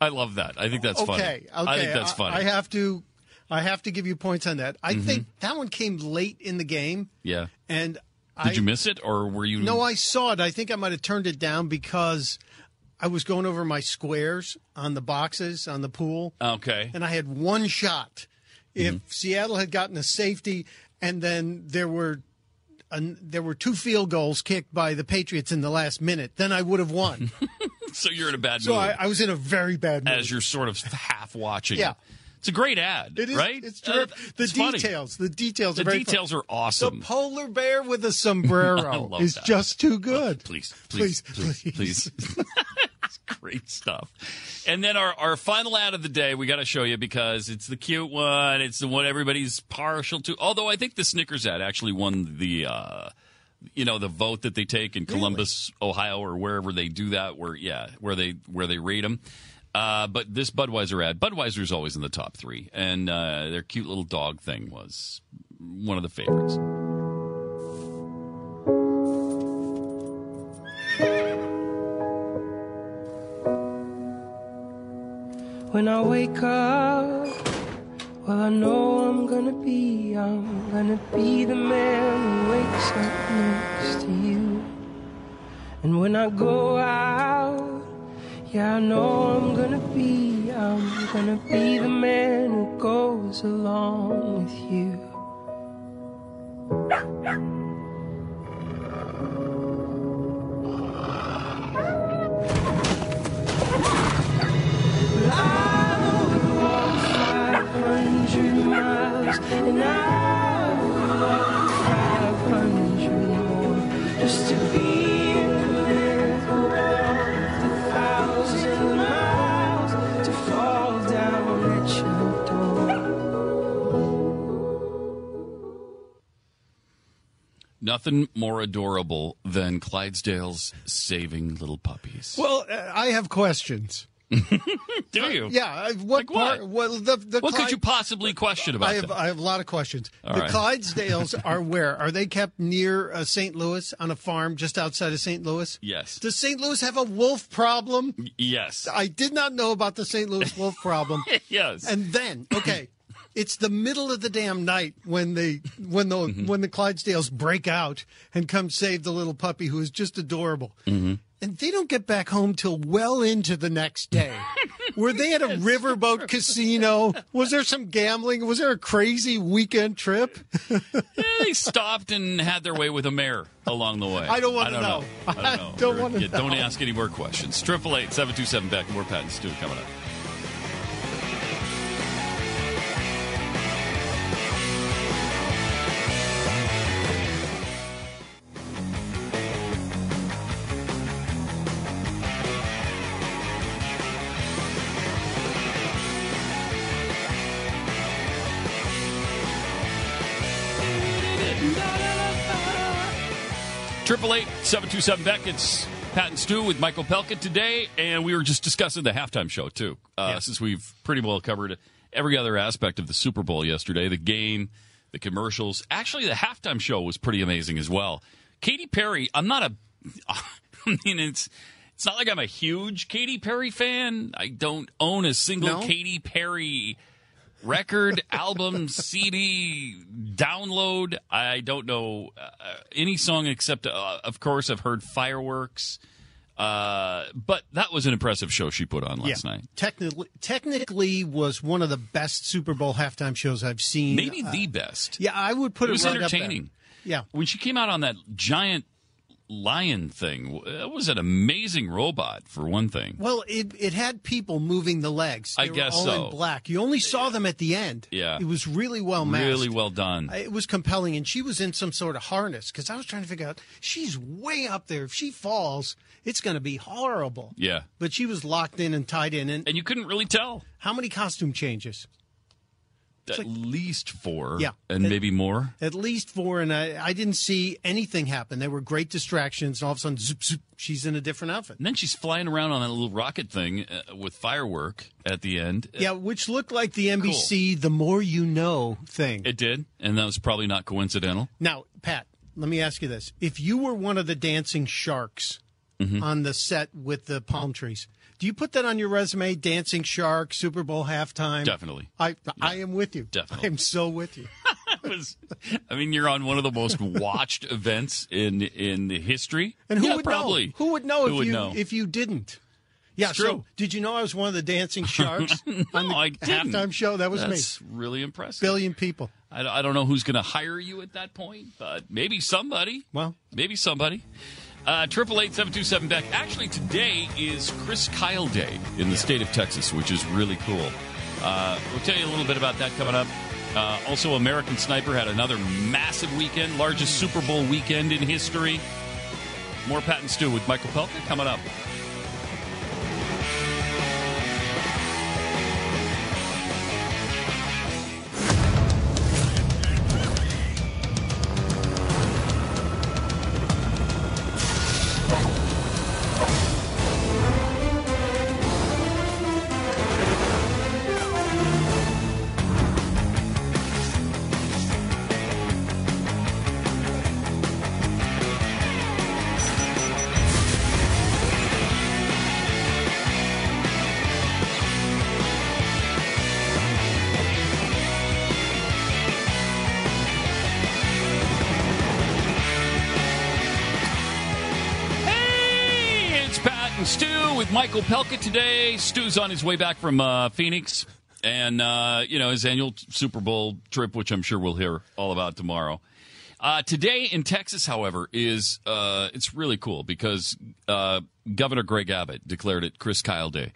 I love that. I think that's funny. I think that's funny. I have to give you points on that. I think that one came late in the game. Yeah. And did you miss it, or were you? No, I saw it. I think I might have turned it down because I was going over my squares on the boxes on the pool. Okay. And I had one shot. If Seattle had gotten a safety, and then there were two field goals kicked by the Patriots in the last minute, then I would have won. So you're in a bad mood. So I was in a very bad mood. As you're sort of half watching. Yeah. It's a great ad, it is, right? It's true. The details are awesome. The polar bear with a sombrero is that. Just too good. Oh, please. It's great stuff. And then our final ad of the day, we got to show you because it's the cute one. It's the one everybody's partial to. Although I think the Snickers ad actually won the the vote that they take in Columbus, Ohio, or wherever they do that. Where they rate them. But this Budweiser ad, Budweiser's always in the top three, and their cute little dog thing was one of the favorites. When I wake up, well, I know I'm gonna be the man who wakes up next to you. And when I go out, yeah, I know I'm gonna be the man who goes along with you. Well, I would walk 500 miles, and I would walk 500 more just to be. Nothing more adorable than Clydesdales saving little puppies. Well, I have questions. Do you? Yeah. What could you possibly question about that? I have a lot of questions. All right. Clydesdales are where? Are they kept near St. Louis on a farm just outside of St. Louis? Yes. Does St. Louis have a wolf problem? Yes. I did not know about the St. Louis wolf problem. Yes. And then, okay. It's the middle of the damn night when the Clydesdales break out and come save the little puppy who is just adorable. Mm-hmm. And they don't get back home till well into the next day. Were they at a riverboat casino? Was there some gambling? Was there a crazy weekend trip? They stopped and had their way with a mare along the way. I don't want to know. Don't ask any more questions. 888-727 back. More Pat and Stu coming up. Beck, it's Pat and Stu with Michael Pelka today, and we were just discussing the halftime show, too, since we've pretty well covered every other aspect of the Super Bowl yesterday, the game, the commercials. Actually, the halftime show was pretty amazing as well. Katy Perry, it's not like I'm a huge Katy Perry fan. I don't own a single Katy Perry record, album, CD, download. I don't know any song except, of course, I've heard Fireworks. But that was an impressive show she put on last night. Technically was one of the best Super Bowl halftime shows I've seen. Maybe the best. Yeah, I would put it right up there. It was entertaining. Yeah. When she came out on that giant lion thing, that was an amazing robot for one thing. Well, it had people moving the legs. They were all in black. You only saw them at the end. Yeah, it was really well masked. Really well done. It was compelling, and she was in some sort of harness because I was trying to figure out she's way up there. If she falls, it's going to be horrible. Yeah, but she was locked in and tied in, and you couldn't really tell. How many costume changes? at least four, and maybe more. At least four, and I didn't see anything happen. There were great distractions, and all of a sudden, zoop, zoop, she's in a different outfit. And then she's flying around on that little rocket thing with firework at the end. Yeah, which looked like the NBC "The More You Know" thing. It did, and that was probably not coincidental. Now, Pat, let me ask you this. If you were one of the dancing sharks on the set with the palm trees, do you put that on your resume? Dancing shark, Super Bowl halftime? Definitely. I am with you. Definitely. I am so with you. You're on one of the most watched events in history. And who would probably know? Who would know if you didn't? Yeah, it's true. So did you know I was one of the dancing sharks on the halftime show? That was me. That's really impressive. Billion people. I don't know who's going to hire you at that point, but maybe somebody. Well, maybe somebody. 888-727-BECK. Actually, today is Chris Kyle Day in the state of Texas, which is really cool. We'll tell you a little bit about that coming up. Also, American Sniper had another massive weekend, largest Super Bowl weekend in history. More Pat and Stu with Michael Pelka coming up. Michael Pelka today. Stu's on his way back from Phoenix and, his annual Super Bowl trip, which I'm sure we'll hear all about tomorrow. Today in Texas, however, is it's really cool because Governor Greg Abbott declared it Chris Kyle Day.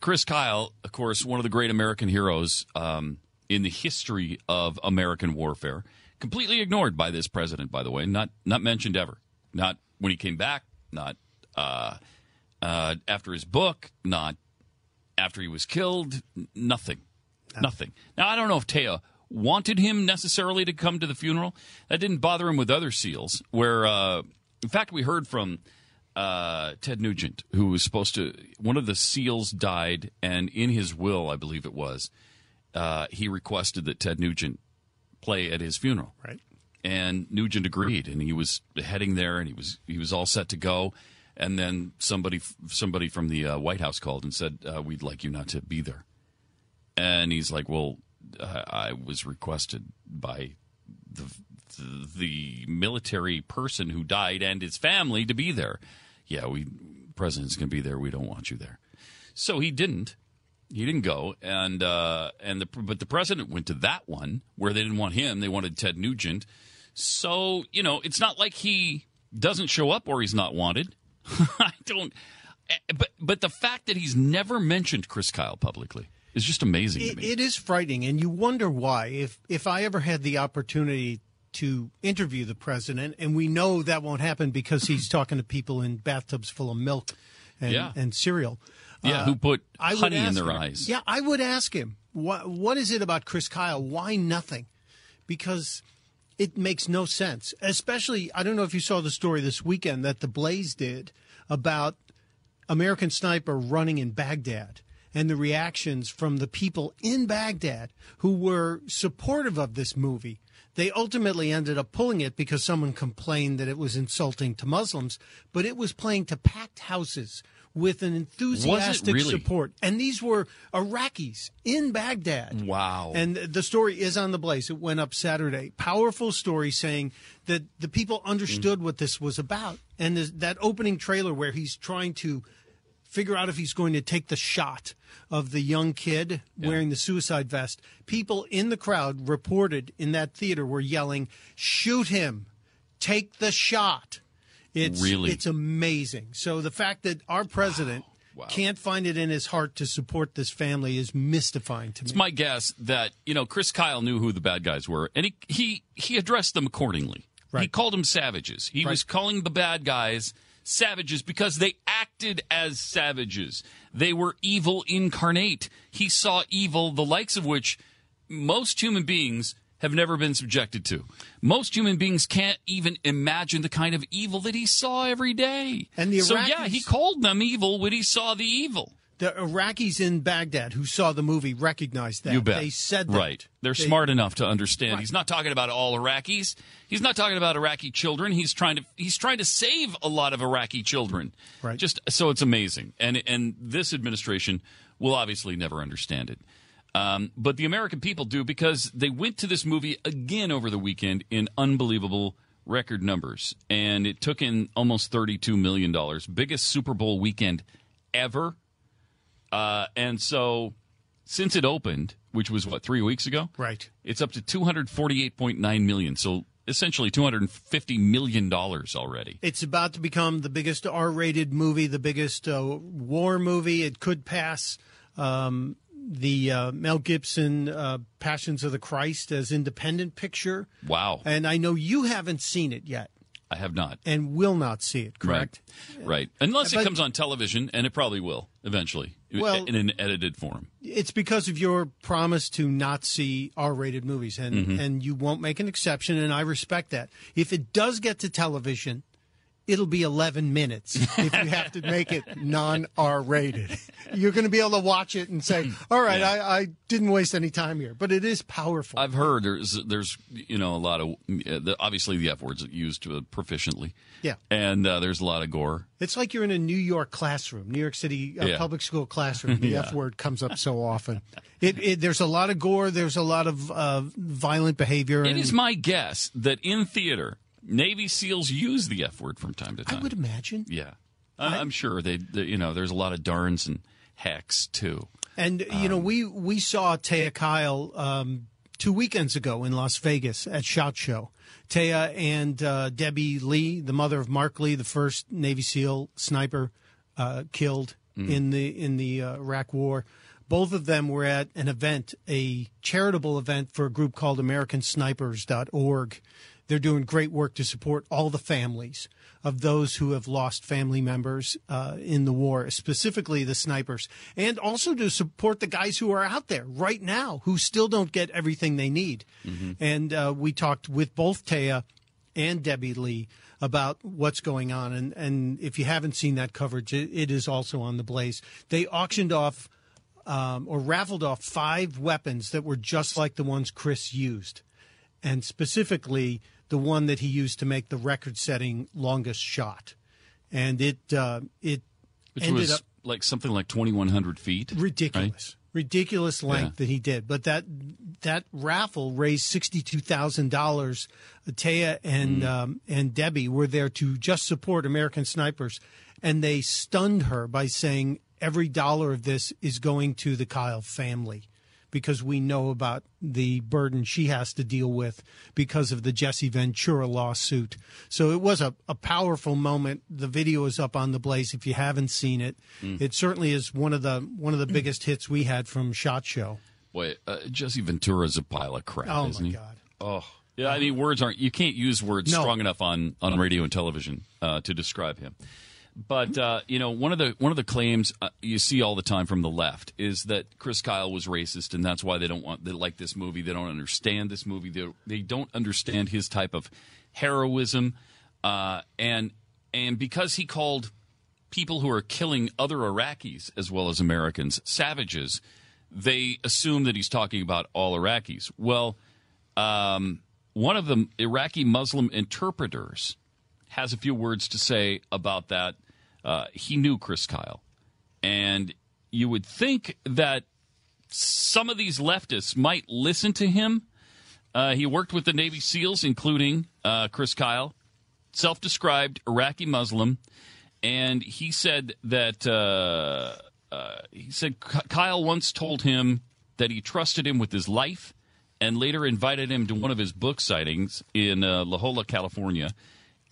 Chris Kyle, of course, one of the great American heroes in the history of American warfare. Completely ignored by this president, by the way. Not mentioned ever. Not when he came back. Not... after his book, not after he was killed, nothing. Now, I don't know if Taya wanted him necessarily to come to the funeral. That didn't bother him with other SEALs, where, in fact, we heard from Ted Nugent, who was one of the SEALs died, and in his will, I believe it was, he requested that Ted Nugent play at his funeral. Right. And Nugent agreed, and he was heading there, and he was all set to go. And then somebody from the White House called and said, we'd like you not to be there. And he's like, well, I was requested by the military person who died and his family to be there. Yeah, president's going to be there. We don't want you there. So he didn't. He didn't go. But the president went to that one where they didn't want him. They wanted Ted Nugent. So, it's not like he doesn't show up or he's not wanted. I don't, but the fact that he's never mentioned Chris Kyle publicly is just amazing to me. It is frightening, and you wonder why. If I ever had the opportunity to interview the president, and we know that won't happen because he's talking to people in bathtubs full of milk and cereal. Yeah, who put honey in their eyes. Yeah, I would ask him, what is it about Chris Kyle? Why nothing? Because... it makes no sense, especially, I don't know if you saw the story this weekend that the Blaze did about American Sniper running in Baghdad and the reactions from the people in Baghdad who were supportive of this movie. They ultimately ended up pulling it because someone complained that it was insulting to Muslims, but it was playing to packed houses with an enthusiastic support. And these were Iraqis in Baghdad. Wow. And the story is on the Blaze. It went up Saturday. Powerful story saying that the people understood what this was about. And that opening trailer where he's trying to figure out if he's going to take the shot of the young kid wearing the suicide vest. People in the crowd reported in that theater were yelling, "Shoot him, take the shot." It's amazing. So the fact that our president can't find it in his heart to support this family is mystifying to me. It's my guess that, Chris Kyle knew who the bad guys were, and he addressed them accordingly. Right. He called them savages. He was calling the bad guys savages because they acted as savages. They were evil incarnate. He saw evil, the likes of which most human beings have never been subjected to. Most human beings can't even imagine the kind of evil that he saw every day. And the Iraqis, so, yeah, he called them evil when he saw the evil. The Iraqis in Baghdad who saw the movie recognized that. You bet. They said that. Right. They're smart enough to understand. Right. He's not talking about all Iraqis. He's not talking about Iraqi children. He's trying to save a lot of Iraqi children. Right. Just so it's amazing. And this administration will obviously never understand it. But the American people do, because they went to this movie again over the weekend in unbelievable record numbers. And it took in almost $32 million. Biggest Super Bowl weekend ever. And so since it opened, which was, 3 weeks ago? Right. It's up to $248.9 million. So essentially $250 million already. It's about to become the biggest R-rated movie, the biggest war movie. It could pass the Mel Gibson Passions of the Christ as independent picture. Wow. And I know you haven't seen it yet. I have not. And will not see it, correct? Right. Unless it comes on television, and it probably will eventually, well, in an edited form. It's because of your promise to not see R-rated movies, and you won't make an exception, and I respect that. If it does get to television, it'll be 11 minutes if you have to make it non-R-rated. You're going to be able to watch it and say, all right, yeah. I didn't waste any time here. But it is powerful. I've heard there's a lot of obviously the F word's used proficiently. Yeah. And there's a lot of gore. It's like you're in a New York classroom, New York City public school classroom. The F word comes up so often. There's a lot of gore. There's a lot of violent behavior. It is my guess that in theater, Navy SEALs use the F word from time to time. I would imagine. Yeah. I'm sure they there's a lot of darns and hecks, too. And, we saw Taya Kyle 2 weekends ago in Las Vegas at SHOT Show. Taya and Debbie Lee, the mother of Mark Lee, the first Navy SEAL sniper killed in the Iraq War. Both of them were at an event, a charitable event for a group called AmericanSnipers.org. They're doing great work to support all the families of those who have lost family members in the war, specifically the snipers, and also to support the guys who are out there right now who still don't get everything they need. Mm-hmm. And we talked with both Taya and Debbie Lee about what's going on. And if you haven't seen that coverage, it is also on the Blaze. They auctioned off or raffled off 5 weapons that were just like the ones Chris used, and specifically the one that he used to make the record-setting longest shot, and it ended up like something like 2,100 feet. Ridiculous, right? Ridiculous length that he did. But that raffle raised $62,000. Taya and Debbie were there to just support American Snipers, and they stunned her by saying every dollar of this is going to the Kyle family, because we know about the burden she has to deal with because of the Jesse Ventura lawsuit. So it was a powerful moment. The video is up on the Blaze if you haven't seen it. Mm. It certainly is one of the biggest hits we had from SHOT Show. Boy, Jesse Ventura's a pile of crap, isn't he? Oh, my God. Oh, yeah, I mean, you can't use words strong enough on radio and television to describe him. But, one of the claims you see all the time from the left is that Chris Kyle was racist, and that's why they like this movie. They don't understand this movie. They don't understand his type of heroism. And because he called people who are killing other Iraqis as well as Americans savages, they assume that he's talking about all Iraqis. Well, one of the Iraqi Muslim interpreters has a few words to say about that. He knew Chris Kyle. And you would think that some of these leftists might listen to him. He worked with the Navy SEALs, including Chris Kyle, self-described Iraqi Muslim. And he said that Kyle once told him that he trusted him with his life, and later invited him to one of his book sightings in La Jolla, California,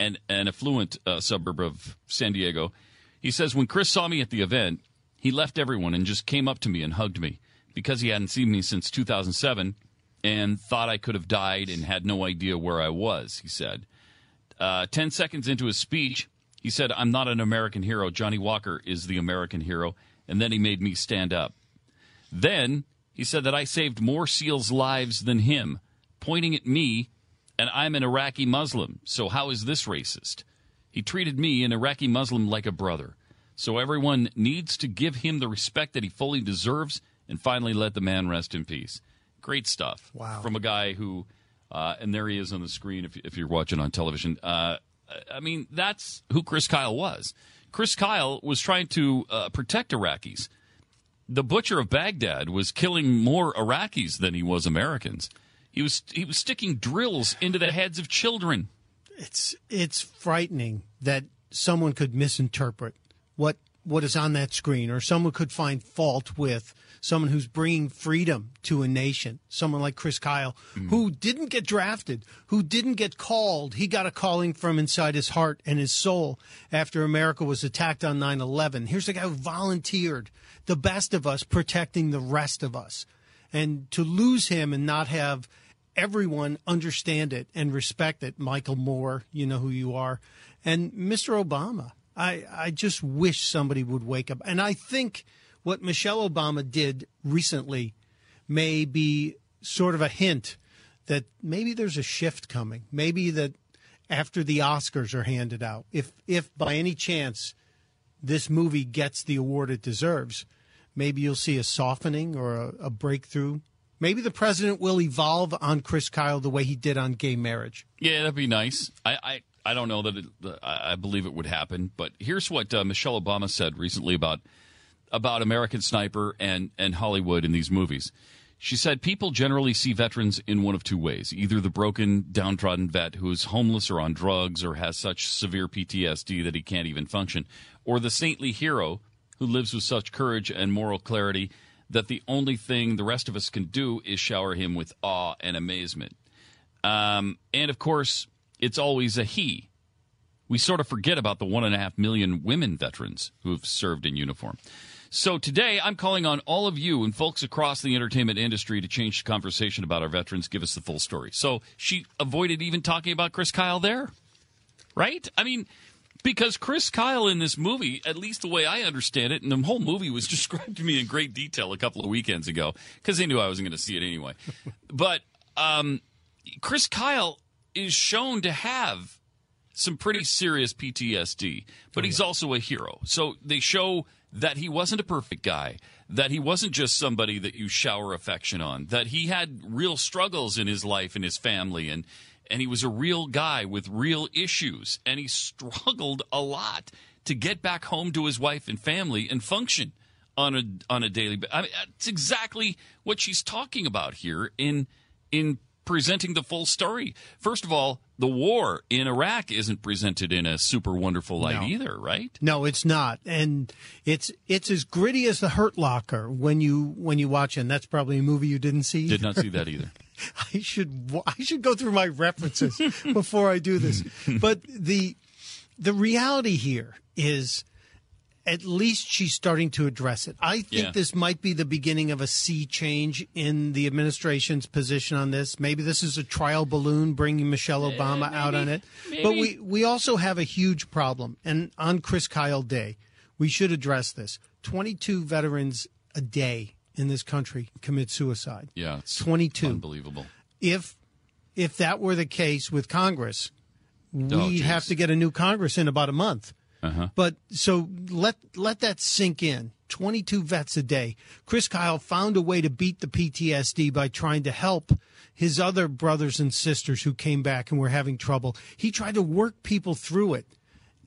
an affluent suburb of San Diego. He says, when Chris saw me at the event, he left everyone and just came up to me and hugged me, because he hadn't seen me since 2007 and thought I could have died and had no idea where I was, he said. 10 seconds into his speech, he said, I'm not an American hero. Johnny Walker is the American hero. And then he made me stand up. Then He said that I saved more SEALs' lives than him, pointing at me, and I'm an Iraqi Muslim, so how is this racist? He treated me, an Iraqi Muslim, like a brother. So everyone needs to give him the respect that he fully deserves and finally let the man rest in peace. Great stuff. Wow. From a guy who, and there he is on the screen if you're watching on television. I mean, that's who Chris Kyle was. Chris Kyle was trying to protect Iraqis. The butcher of Baghdad was killing more Iraqis than he was Americans. He was sticking drills into the heads of children. It's frightening that someone could misinterpret what is on that screen, or someone could find fault with someone who's bringing freedom to a nation, someone like Chris Kyle, who didn't get drafted, who didn't get called. He got a calling from inside his heart and his soul after America was attacked on 9/11. Here's the guy who volunteered, the best of us protecting the rest of us. And to lose him and not have everyone understand it and respect it, Michael Moore, you know who you are, and Mr. Obama. I just wish somebody would wake up. And I think what Michelle Obama did recently may be sort of a hint that maybe there's a shift coming. Maybe that after the Oscars are handed out, if by any chance this movie gets the award it deserves, maybe you'll see a softening or a breakthrough. Maybe the president will evolve on Chris Kyle the way he did on gay marriage. Yeah, that'd be nice. I don't know that I believe it would happen, but here's what Michelle Obama said recently about American Sniper and Hollywood in these movies. She said, people generally see veterans in one of two ways, either the broken, downtrodden vet who is homeless or on drugs or has such severe PTSD that he can't even function, or the saintly hero who lives with such courage and moral clarity that the only thing the rest of us can do is shower him with awe and amazement. And, of course, it's always a he. We sort of forget about the 1.5 million women veterans who have served in uniform. So today I'm calling on all of you and folks across the entertainment industry to change the conversation about our veterans. Give us the full story. So she avoided even talking about Chris Kyle there, right? I mean, because Chris Kyle in this movie, at least the way I understand it, and the whole movie was described to me in great detail a couple of weekends ago because they knew I wasn't going to see it anyway. But Chris Kyle is shown to have some pretty serious PTSD, but he's also a hero. So they show that he wasn't a perfect guy, that he wasn't just somebody that you shower affection on, that he had real struggles in his life and his family, and he was a real guy with real issues, and he struggled a lot to get back home to his wife and family and function on a daily basis. I mean, that's exactly what she's talking about here in presenting the full story. First of all, the war in Iraq isn't presented in a super wonderful light either, right? No, it's not. And it's as gritty as The Hurt Locker when you watch it. And that's probably a movie you didn't see. Did not see that either. I should go through my references before I do this. But the reality here is at least she's starting to address it. I think this might be the beginning of a sea change in the administration's position on this. Maybe this is a trial balloon bringing Michelle Obama out on it. Maybe. But we also have a huge problem. And on Chris Kyle Day, we should address this. 22 veterans a day in this country commit suicide. Yeah, it's 22. Unbelievable. If that were the case with Congress, we'd have to get a new Congress in about a month. Uh-huh. But so let that sink in. 22 vets a day. Chris Kyle found a way to beat the PTSD by trying to help his other brothers and sisters who came back and were having trouble. He tried to work people through it.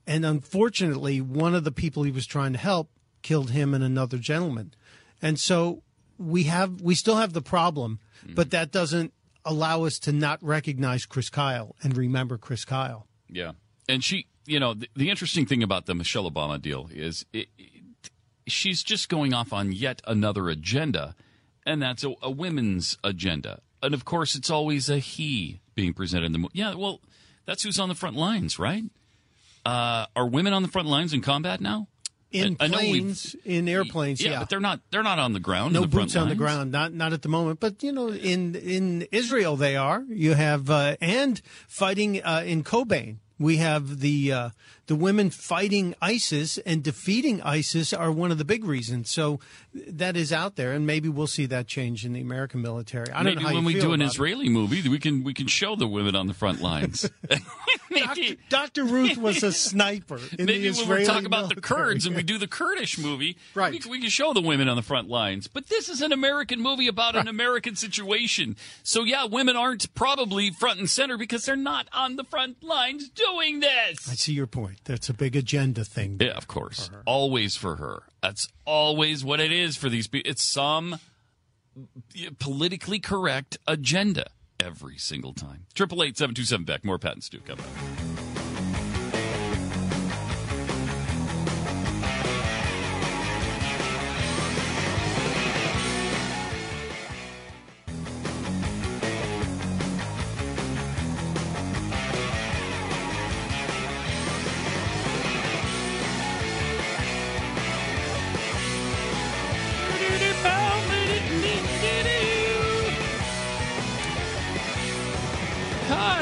And unfortunately, one of the people he was trying to help killed him and another gentleman. And so we still have the problem, but that doesn't allow us to not recognize Chris Kyle and remember Chris Kyle. Yeah. And she... You know, the interesting thing about the Michelle Obama deal is she's just going off on yet another agenda, and that's a women's agenda. And, of course, it's always a he being presented in the movie. Yeah, well, that's who's on the front lines, right? Are women on the front lines in combat now? In planes, in airplanes, yeah. But they're not on the ground. No boots on the ground, not at the moment. But, you know, in Israel they are. You have and fighting in Kobane. We have the women fighting ISIS and defeating ISIS are one of the big reasons. So that is out there, and maybe we'll see that change in the American military. I don't know how you feel about it. Maybe when we do an Israeli movie, we can show the women on the front lines. Dr. Ruth was a sniper in the Israeli military. Maybe when we talk about the Kurds and we do the Kurdish movie, right, we can show the women on the front lines. But this is an American movie about an American situation. So, yeah, women aren't probably front and center because they're not on the front lines doing this. I see your point. That's a big agenda thing. Yeah, of course. For always for her. That's always what it is for these people. It's some politically correct agenda every single time. 888-727-BECK. More patents do come up.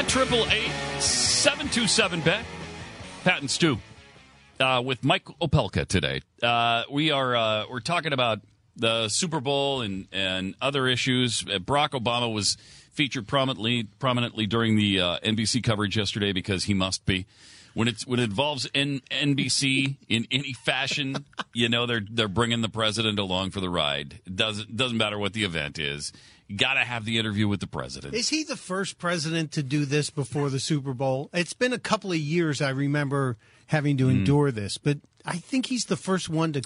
Triple 8-727 Beck. Pat and Stu with Michael Pelka today. We're talking about the Super Bowl and other issues. Barack Obama was featured prominently during the NBC coverage yesterday because he must be. When it involves NBC in any fashion, you know they're bringing the president along for the ride. It doesn't matter what the event is. Got to have the interview with the president. Is he the first president to do this before the Super Bowl? It's been a couple of years I remember having to endure this, but I think he's the first one to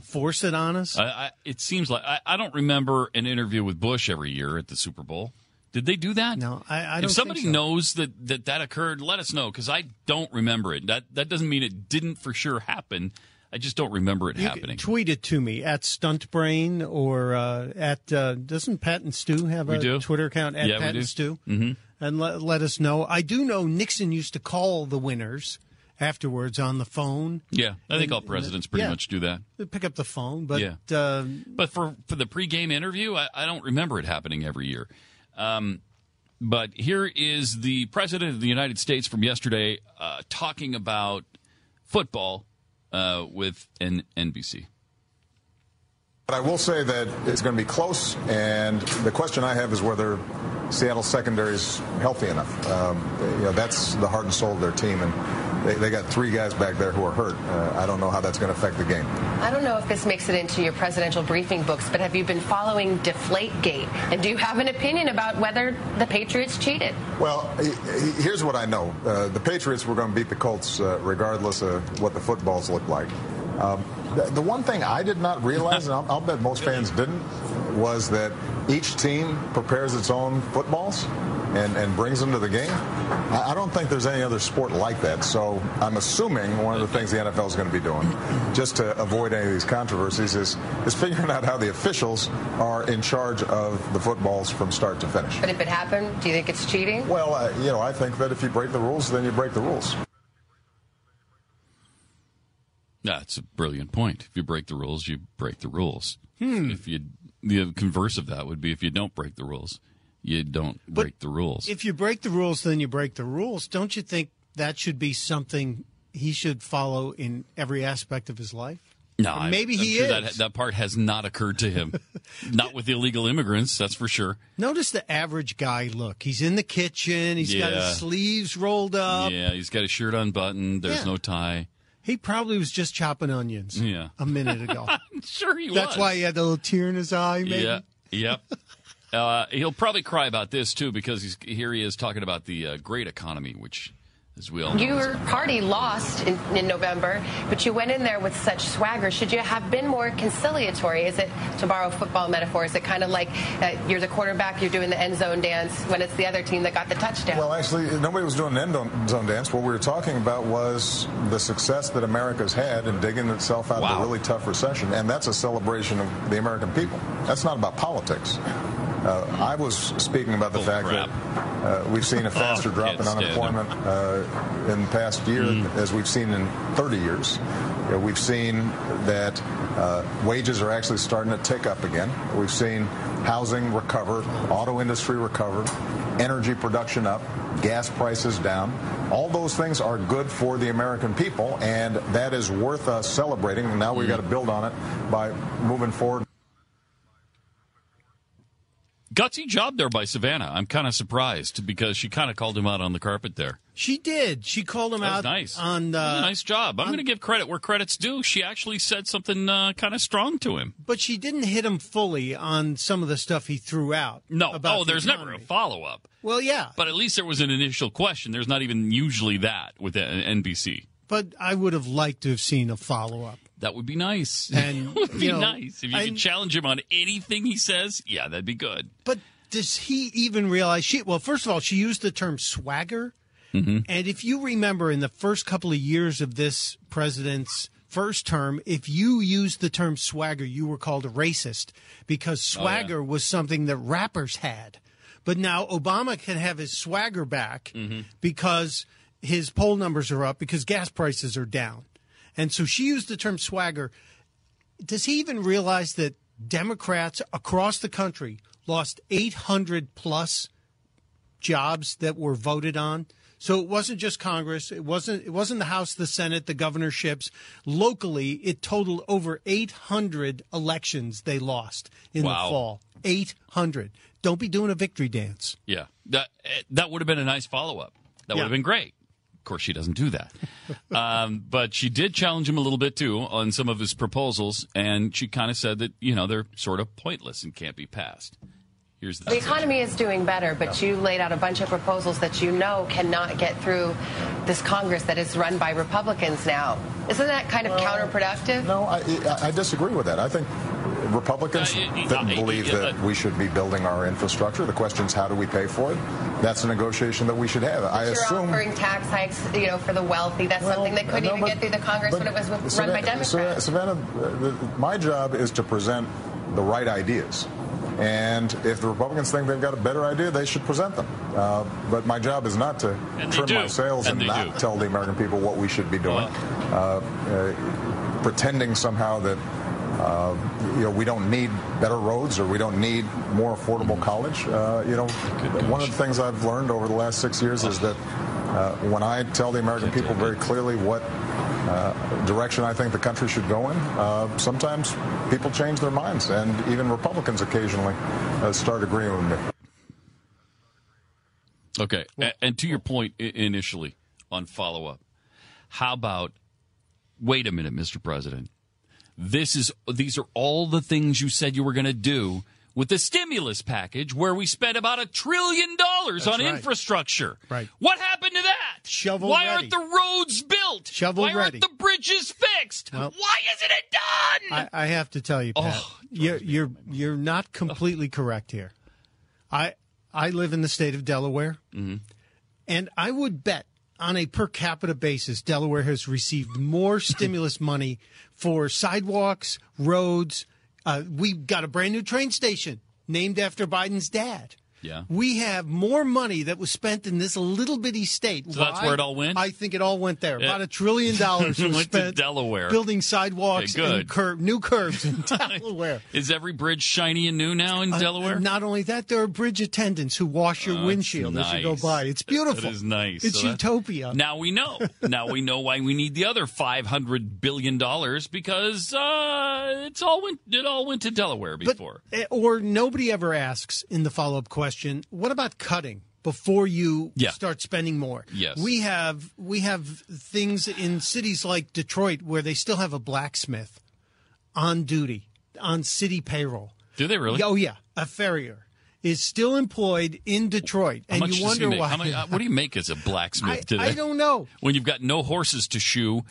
force it on us. It seems like I don't remember an interview with Bush every year at the Super Bowl. Did they do that? No, I don't. If somebody think so. Knows that occurred, let us know, because I don't remember it. That doesn't mean it didn't for sure happen. I just don't remember it happening. Tweet it to me at StuntBrain or at doesn't Pat and Stu have a Twitter account at Pat and Stu? Mm-hmm. And let us know. I do know Nixon used to call the winners afterwards on the phone. Yeah, I think all presidents pretty much do that. They pick up the phone, but yeah. But for the pregame interview, I don't remember it happening every year. But here is the president of the United States from yesterday talking about football. With an NBC. But I will say that it's going to be close, and the question I have is whether Seattle's secondary is healthy enough. That's the heart and soul of their team, and they got three guys back there who are hurt. I don't know how that's going to affect the game. I don't know if this makes it into your presidential briefing books, but have you been following Deflategate, and do you have an opinion about whether the Patriots cheated? Well, here's what I know. The Patriots were going to beat the Colts regardless of what the footballs looked like. The one thing I did not realize, and I'll bet most fans didn't, was that each team prepares its own footballs and brings them to the game. I don't think there's any other sport like that. So I'm assuming one of the things the NFL is going to be doing, just to avoid any of these controversies, is figuring out how the officials are in charge of the footballs from start to finish. But if it happened, do you think it's cheating? Well, I think that if you break the rules, then you break the rules. That's a brilliant point. If you break the rules, you break the rules. If you, the converse of that would be if you don't break the rules, you don't break the rules. If you break the rules, then you break the rules. Don't you think that should be something he should follow in every aspect of his life? No, I'm sure that part has not occurred to him. Not with illegal immigrants, that's for sure. Notice the average guy look. He's in the kitchen. He's got his sleeves rolled up. Yeah, he's got his shirt unbuttoned. There's no tie. He probably was just chopping onions a minute ago. I'm sure he was. That's why he had a little tear in his eye, maybe. Yeah, yep. He'll probably cry about this, too, because here he is talking about the great economy, which, as we all know. Your party lost in November, but you went in there with such swagger. Should you have been more conciliatory? Is it, to borrow football metaphor, is it kind of like you're the quarterback, you're doing the end zone dance when it's the other team that got the touchdown? Well, actually, nobody was doing the end zone dance. What we were talking about was the success that America's had in digging itself out of a really tough recession, and that's a celebration of the American people. That's not about politics. I was speaking about the fact that we've seen a faster drop in unemployment in the past year as we've seen in 30 years. We've seen that wages are actually starting to tick up again. We've seen housing recover, auto industry recover. energy production up, gas prices down. All those things are good for the American people, and that is worth us celebrating. And now we've got to build on it by moving forward. Gutsy job there by Savannah. I'm kind of surprised because she kind of called him out on the carpet there. She did. She called him out on the... Nice job. I'm going to give credit where credit's due. She actually said something kind of strong to him. But she didn't hit him fully on some of the stuff he threw out. No. About the there's economy. Never a follow-up. Well, yeah. But at least there was an initial question. There's not even usually that with NBC. But I would have liked to have seen a follow-up. That would be nice. And, it would be nice. If you could challenge him on anything he says, yeah, that'd be good. But does he even realize she... Well, first of all, she used the term swagger. Mm-hmm. And if you remember in the first couple of years of this president's first term, if you used the term swagger, you were called a racist because swagger was something that rappers had. But now Obama can have his swagger back because his poll numbers are up because gas prices are down. And so she used the term swagger. Does he even realize that Democrats across the country lost 800-plus jobs that were voted on? So it wasn't just Congress. It wasn't the House, the Senate, the governorships. Locally, it totaled over 800 elections they lost in the fall. 800. Don't be doing a victory dance. Yeah. That would have been a nice follow-up. That would have been great. Of course, she doesn't do that. But she did challenge him a little bit, too, on some of his proposals. And she kind of said that, you know, they're sort of pointless and can't be passed. Here's the economy is doing better, but you laid out a bunch of proposals that you know cannot get through this Congress that is run by Republicans now. Isn't that kind of counterproductive? No, I disagree with that. I think Republicans believe that we should be building our infrastructure. The question is, how do we pay for it? That's a negotiation that we should have. I assume offering tax hikes, you know, for the wealthy. That's something that couldn't even get through the Congress when it was run by Democrats. Savannah, my job is to present the right ideas. And if the Republicans think they've got a better idea, they should present them. But my job is not to trim my sails and not tell the American people what we should be doing, pretending somehow that you know, we don't need better roads or we don't need more affordable college. You know, one of the things I've learned over the last 6 years is that when I tell the American people very clearly what direction I think the country should go in, sometimes people change their minds, and even Republicans occasionally start agreeing with me. Okay, and to your point initially on follow-up, how about, wait a minute, Mr. President, these are all the things you said you were going to do with the stimulus package where we spent about $1 trillion on infrastructure. Right. What happened to that? Shovel Why ready. Aren't the roads built? Shovel Why ready. Aren't the bridges fixed? Nope. Why isn't it done? I have to tell you, Pat, you're not completely correct here. I live in the state of Delaware, and I would bet on a per capita basis, Delaware has received more stimulus money for sidewalks, roads. We've got a brand-new train station named after Biden's dad. Yeah. We have more money that was spent in this little bitty state. So that's where it all went? I think it all went there. Yeah. About $1 trillion was went spent to Delaware. Building sidewalks and new curbs in Delaware. Is every bridge shiny and new now in Delaware? Not only that, there are bridge attendants who wash your windshield as you go by. It's beautiful. That is nice. It's utopia. Now we know. Now we know why we need the other $500 billion because it all went to Delaware before. But, or nobody ever asks in the follow-up question, what about cutting before you start spending more? Yes. We have things in cities like Detroit where they still have a blacksmith on duty, on city payroll. Do they really? Oh, yeah. A farrier is still employed in Detroit. And you wonder why. What do you make as a blacksmith today? I don't know. When you've got no horses to shoe,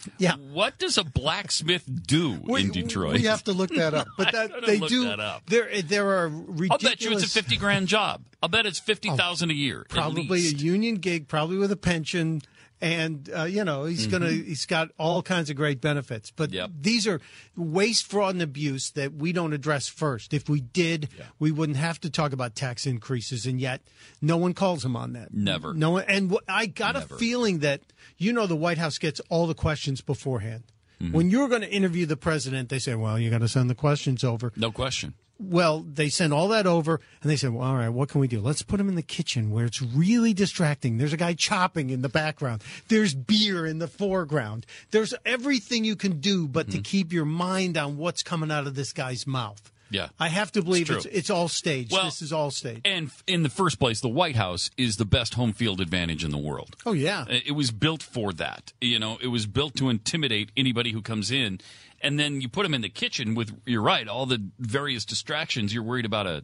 what does a blacksmith do in Detroit? We have to look that up. But they do. That up. There are ridiculous. I'll bet you it's a 50 grand job. I'll bet it's 50,000 a year. Probably at least. A union gig, probably with a pension. And, you know, he's got all kinds of great benefits. But these are waste, fraud, and abuse that we don't address first. If we did, we wouldn't have to talk about tax increases. And yet no one calls him on that. Never. No one. And I got a feeling that, you know, the White House gets all the questions beforehand. Mm-hmm. When you're going to interview the president, they say, well, you got to send the questions over. No question. Well, they sent all that over, and they said, well, all right, what can we do? Let's put them in the kitchen where it's really distracting. There's a guy chopping in the background. There's beer in the foreground. There's everything you can do but to keep your mind on what's coming out of this guy's mouth. Yeah, I have to believe it's all staged. Well, this is all staged. And in the first place, the White House is the best home field advantage in the world. Oh, yeah. It was built for that. You know, it was built to intimidate anybody who comes in. And then you put them in the kitchen with, you're right, all the various distractions. You're worried about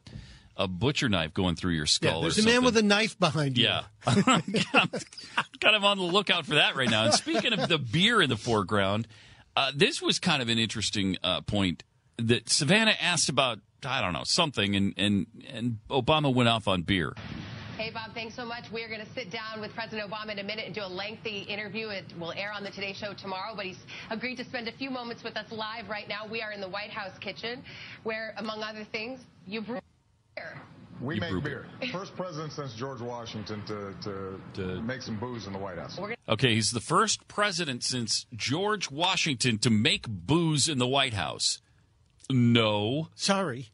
a butcher knife going through your skull or something. There's a man with a knife behind you. Yeah. I'm kind of on the lookout for that right now. And speaking of the beer in the foreground, this was kind of an interesting point. That Savannah asked about, I don't know, something, and Obama went off on beer. Hey, Bob, thanks so much. We're going to sit down with President Obama in a minute and do a lengthy interview. It will air on the Today Show tomorrow, but he's agreed to spend a few moments with us live right now. We are in the White House kitchen where, among other things, you brew beer. We make beer. First president since George Washington to make some booze in the White House. Okay, he's the first president since George Washington to make booze in the White House. No. Sorry.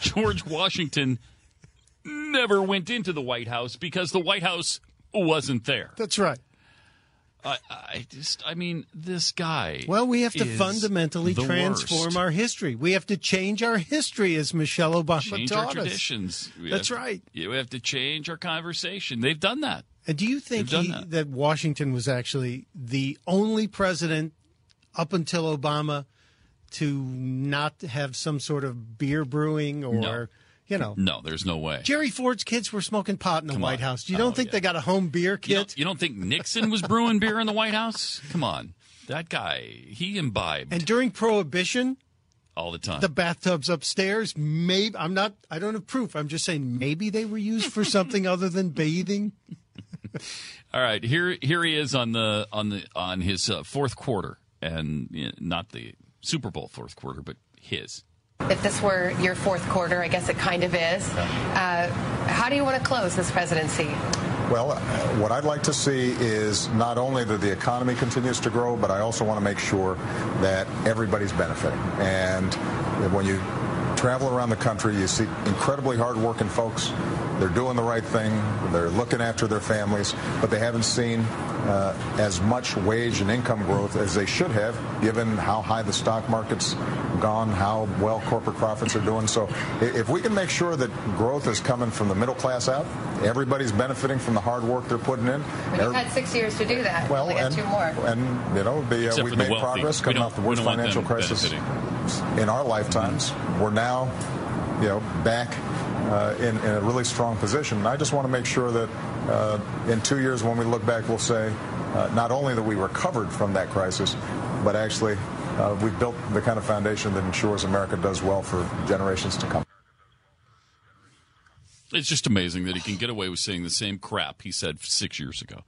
George Washington never went into the White House because the White House wasn't there. That's right. I mean, this guy. Well, we have to fundamentally transform our history. We have to change our history, as Michelle Obama taught us. Change our traditions. That's right. We have to change our conversation. They've done that. And do you think that Washington was actually the only president up until Obama to not have some sort of beer brewing or, you know. No, there's no way. Jerry Ford's kids were smoking pot in the White House. You don't think they got a home beer kit? You don't think Nixon was brewing beer in the White House? Come on. That guy, he imbibed. And during Prohibition. All the time. The bathtubs upstairs. Maybe I don't have proof. I'm just saying maybe they were used for something other than bathing. All right. Here he is on his fourth quarter and not the Super Bowl fourth quarter, but his. If this were your fourth quarter, I guess it kind of is. How do you want to close this presidency? Well, what I'd like to see is not only that the economy continues to grow, but I also want to make sure that everybody's benefiting. And when you travel around the country, you see incredibly hardworking folks. They're doing the right thing. They're looking after their families, but they haven't seen as much wage and income growth as they should have, given how high the stock market's gone, how well corporate profits are doing. So if we can make sure that growth is coming from the middle class out, everybody's benefiting from the hard work they're putting in. We've had 6 years to do that. Well, and 2 more. And, you know, we've made progress coming off the worst financial crisis in our lifetimes. We're now, you know, back in a really strong position. And I just want to make sure that in 2 years when we look back, we'll say not only that we recovered from that crisis, but actually we've built the kind of foundation that ensures America does well for generations to come. It's just amazing that he can get away with saying the same crap he said 6 years ago.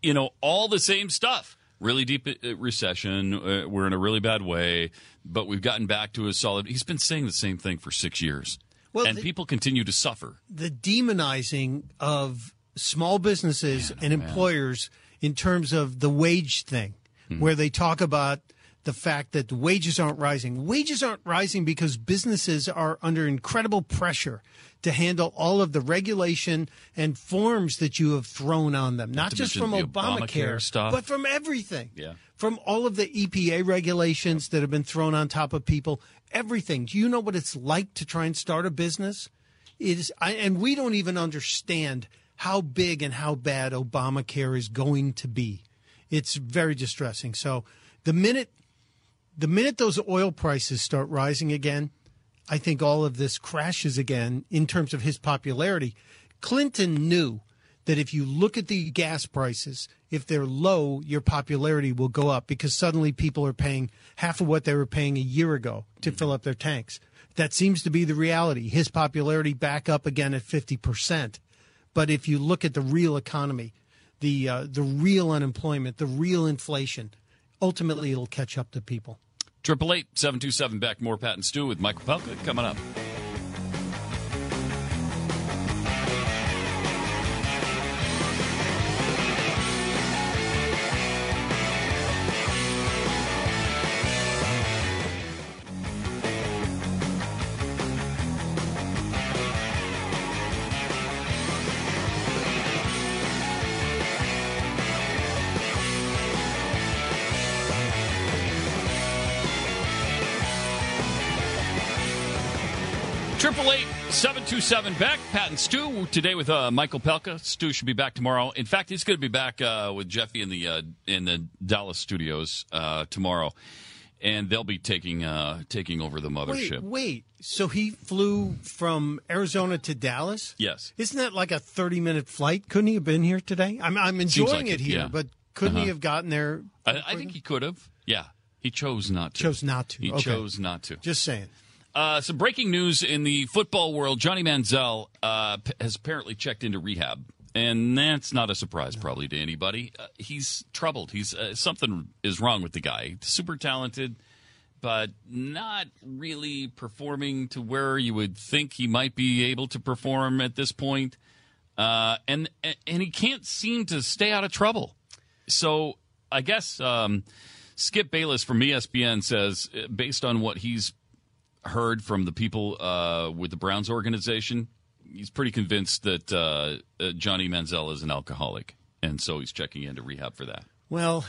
You know, all the same stuff. Really deep recession. We're in a really bad way, but we've gotten back to a solid. He's been saying the same thing for 6 years. Well, and people continue to suffer. The demonizing of small businesses and employers in terms of the wage thing, where they talk about the fact that wages aren't rising. Wages aren't rising because businesses are under incredible pressure to handle all of the regulation and forms that you have thrown on them, not just from Obamacare stuff, but from everything, from all of the EPA regulations that have been thrown on top of people, everything. Do you know what it's like to try and start a business? And we don't even understand how big and how bad Obamacare is going to be. It's very distressing. So the minute those oil prices start rising again, I think all of this crashes again in terms of his popularity. Clinton knew that if you look at the gas prices, if they're low, your popularity will go up because suddenly people are paying half of what they were paying a year ago to fill up their tanks. That seems to be the reality. His popularity back up again at 50%. But if you look at the real economy, the real unemployment, the real inflation, ultimately it'll catch up to people. 888-727 back. More Pat and Stu with Michael Pelka coming up. 888-727-BECK. Pat and Stu today with Michael Pelka. Stu should be back tomorrow. In fact, he's going to be back with Jeffy in the Dallas studios tomorrow, and they'll be taking over the mothership. Wait, so he flew from Arizona to Dallas? Yes. Isn't that like a 30-minute flight? Couldn't he have been here today? I'm enjoying it here, yeah. But couldn't he have gotten there? I think he could have. Yeah, he chose not to. He chose not to. Just saying. Some breaking news in the football world. Johnny Manziel has apparently checked into rehab, and that's not a surprise probably to anybody. He's troubled. Something is wrong with the guy. Super talented, but not really performing to where you would think he might be able to perform at this point. And he can't seem to stay out of trouble. So I guess Skip Bayless from ESPN says, based on what he's heard from the people with the Browns organization, he's pretty convinced that Johnny Manziel is an alcoholic, and so he's checking into rehab for that. Well,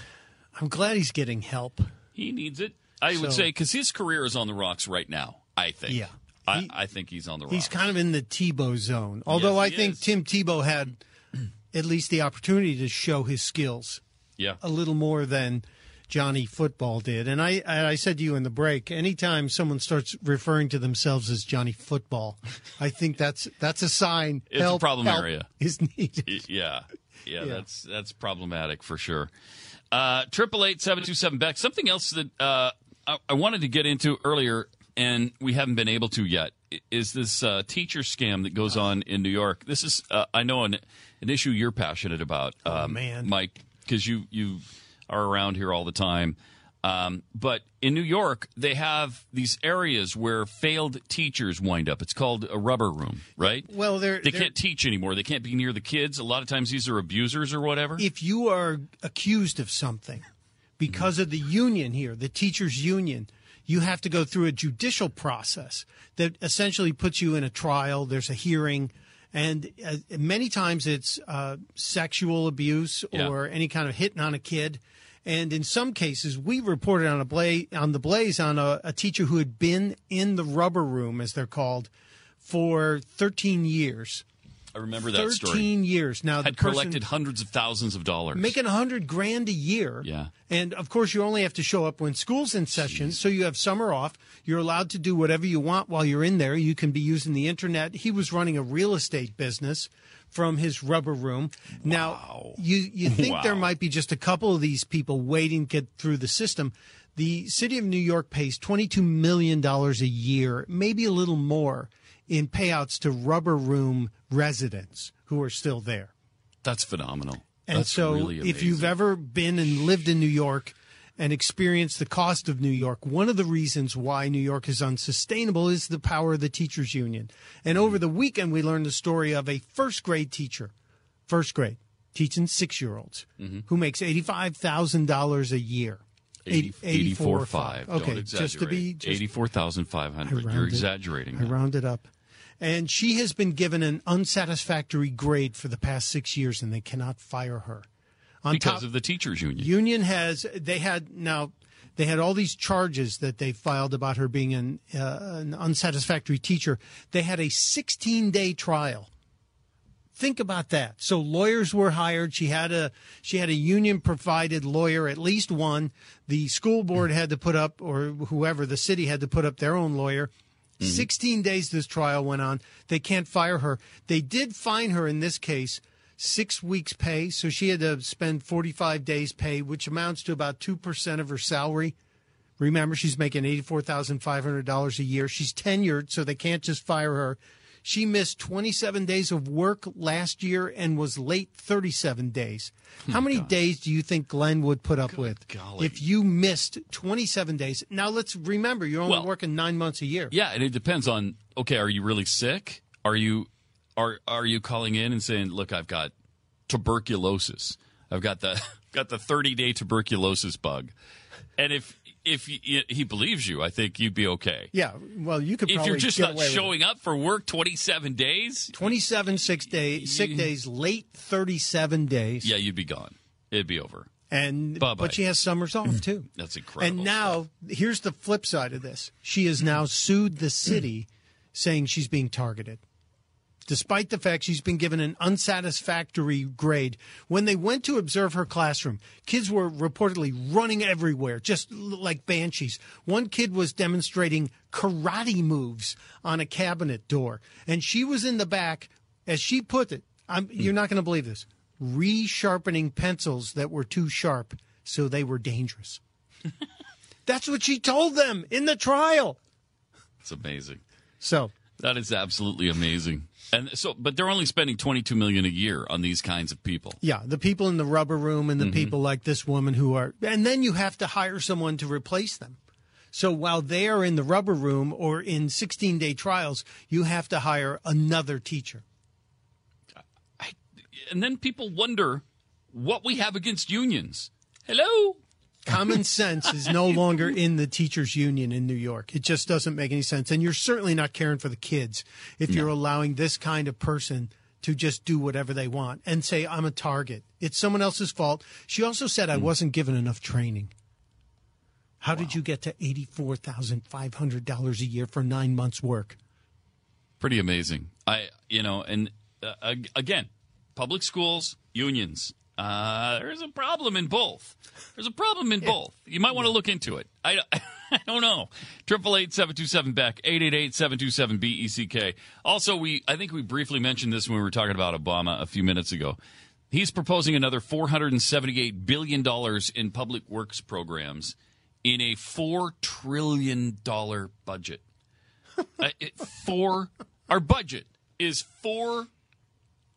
I'm glad he's getting help. He needs it, I would say, because his career is on the rocks right now, I think. Yeah. I think he's on the rocks. He's kind of in the Tebow zone, although yes, I think Tim Tebow had at least the opportunity to show his skills a little more than Johnny Football did. And I said to you in the break, anytime someone starts referring to themselves as Johnny Football, I think that's a sign. It's a problem area. Is needed. Yeah, that's problematic for sure. 888-727-BECK. Something else that I wanted to get into earlier, and we haven't been able to yet, is this teacher scam that goes on in New York. This is, I know, an issue you're passionate about, Mike, because you are around here all the time. But in New York, they have these areas where failed teachers wind up. It's called a rubber room, right? Well, they can't teach anymore. They can't be near the kids. A lot of times these are abusers or whatever. If you are accused of something because of the union here, the teachers union, you have to go through a judicial process that essentially puts you in a trial. There's a hearing. And many times it's sexual abuse or any kind of hitting on a kid. And in some cases, we reported on the Blaze on a teacher who had been in the rubber room, as they're called, for 13 years. I remember that story. 13 years. Now, had collected hundreds of thousands of dollars. Making $100,000 a year. Yeah. And, of course, you only have to show up when school's in session, so you have summer off. You're allowed to do whatever you want while you're in there. You can be using the Internet. He was running a real estate business from his rubber room. Wow. Now, you think there might be just a couple of these people waiting to get through the system. The city of New York pays $22 million a year, maybe a little more, in payouts to rubber room residents who are still there. That's phenomenal. And that's so really amazing. If you've ever been and lived in New York and experienced the cost of New York, one of the reasons why New York is unsustainable is the power of the teachers union. And over the weekend, we learned the story of a first-grade teacher, teaching 6-year-olds, who makes $85,000 a year. 84,500. Okay, just to be 84,500. You're exaggerating. I rounded up. And she has been given an unsatisfactory grade for the past 6 years, and they cannot fire her. Because of the teachers union. They had all these charges that they filed about her being an unsatisfactory teacher. They had a 16-day trial. Think about that. So lawyers were hired. She had a union-provided lawyer, at least one. The school board had to put up, or whoever, the city had to put up their own lawyer. 16 days this trial went on. They can't fire her. They did fine her, in this case, 6 weeks' pay. So she had to spend 45 days' pay, which amounts to about 2% of her salary. Remember, she's making $84,500 a year. She's tenured, so they can't just fire her. She missed 27 days of work last year and was late 37 days. How many days do you think Glenn would put up with if you missed 27 days? Now, let's remember, you're only working 9 months a year. Yeah, and it depends on, okay, are you really sick? Are you calling in and saying, look, I've got tuberculosis. I've got the 30-day tuberculosis bug. And if he believes you, I think you'd be okay. Yeah, well, you could probably get away with it. If you're just not showing up for work 27 days. 27 sick days, late 37 days. Yeah, you'd be gone. It'd be over. And bye-bye. But she has summers off, too. That's incredible. And now, here's the flip side of this. She has now sued the city saying she's being targeted, despite the fact she's been given an unsatisfactory grade. When they went to observe her classroom, kids were reportedly running everywhere, just like banshees. One kid was demonstrating karate moves on a cabinet door, and she was in the back, as she put it, you're not going to believe this, re-sharpening pencils that were too sharp, so they were dangerous. That's what she told them in the trial. It's amazing. So that is absolutely amazing. And so, but they're only spending $22 million a year on these kinds of people. Yeah, the people in the rubber room and the people like this woman who are, and then you have to hire someone to replace them. So while they are in the rubber room or in 16-day trials, you have to hire another teacher. And then people wonder what we have against unions. Hello? Common sense is no longer in the teachers' union in New York. It just doesn't make any sense. And you're certainly not caring for the kids if you're allowing this kind of person to just do whatever they want and say, I'm a target. It's someone else's fault. She also said, I wasn't given enough training. How did you get to $84,500 a year for 9 months' work? Pretty amazing. Again, public schools, unions. There's a problem in both. You might want to look into it. I don't know. 888-727-BECK, 888-727-BECK. Also, I think we briefly mentioned this when we were talking about Obama a few minutes ago. He's proposing another $478 billion in public works programs in a $4 trillion budget. Our budget is $4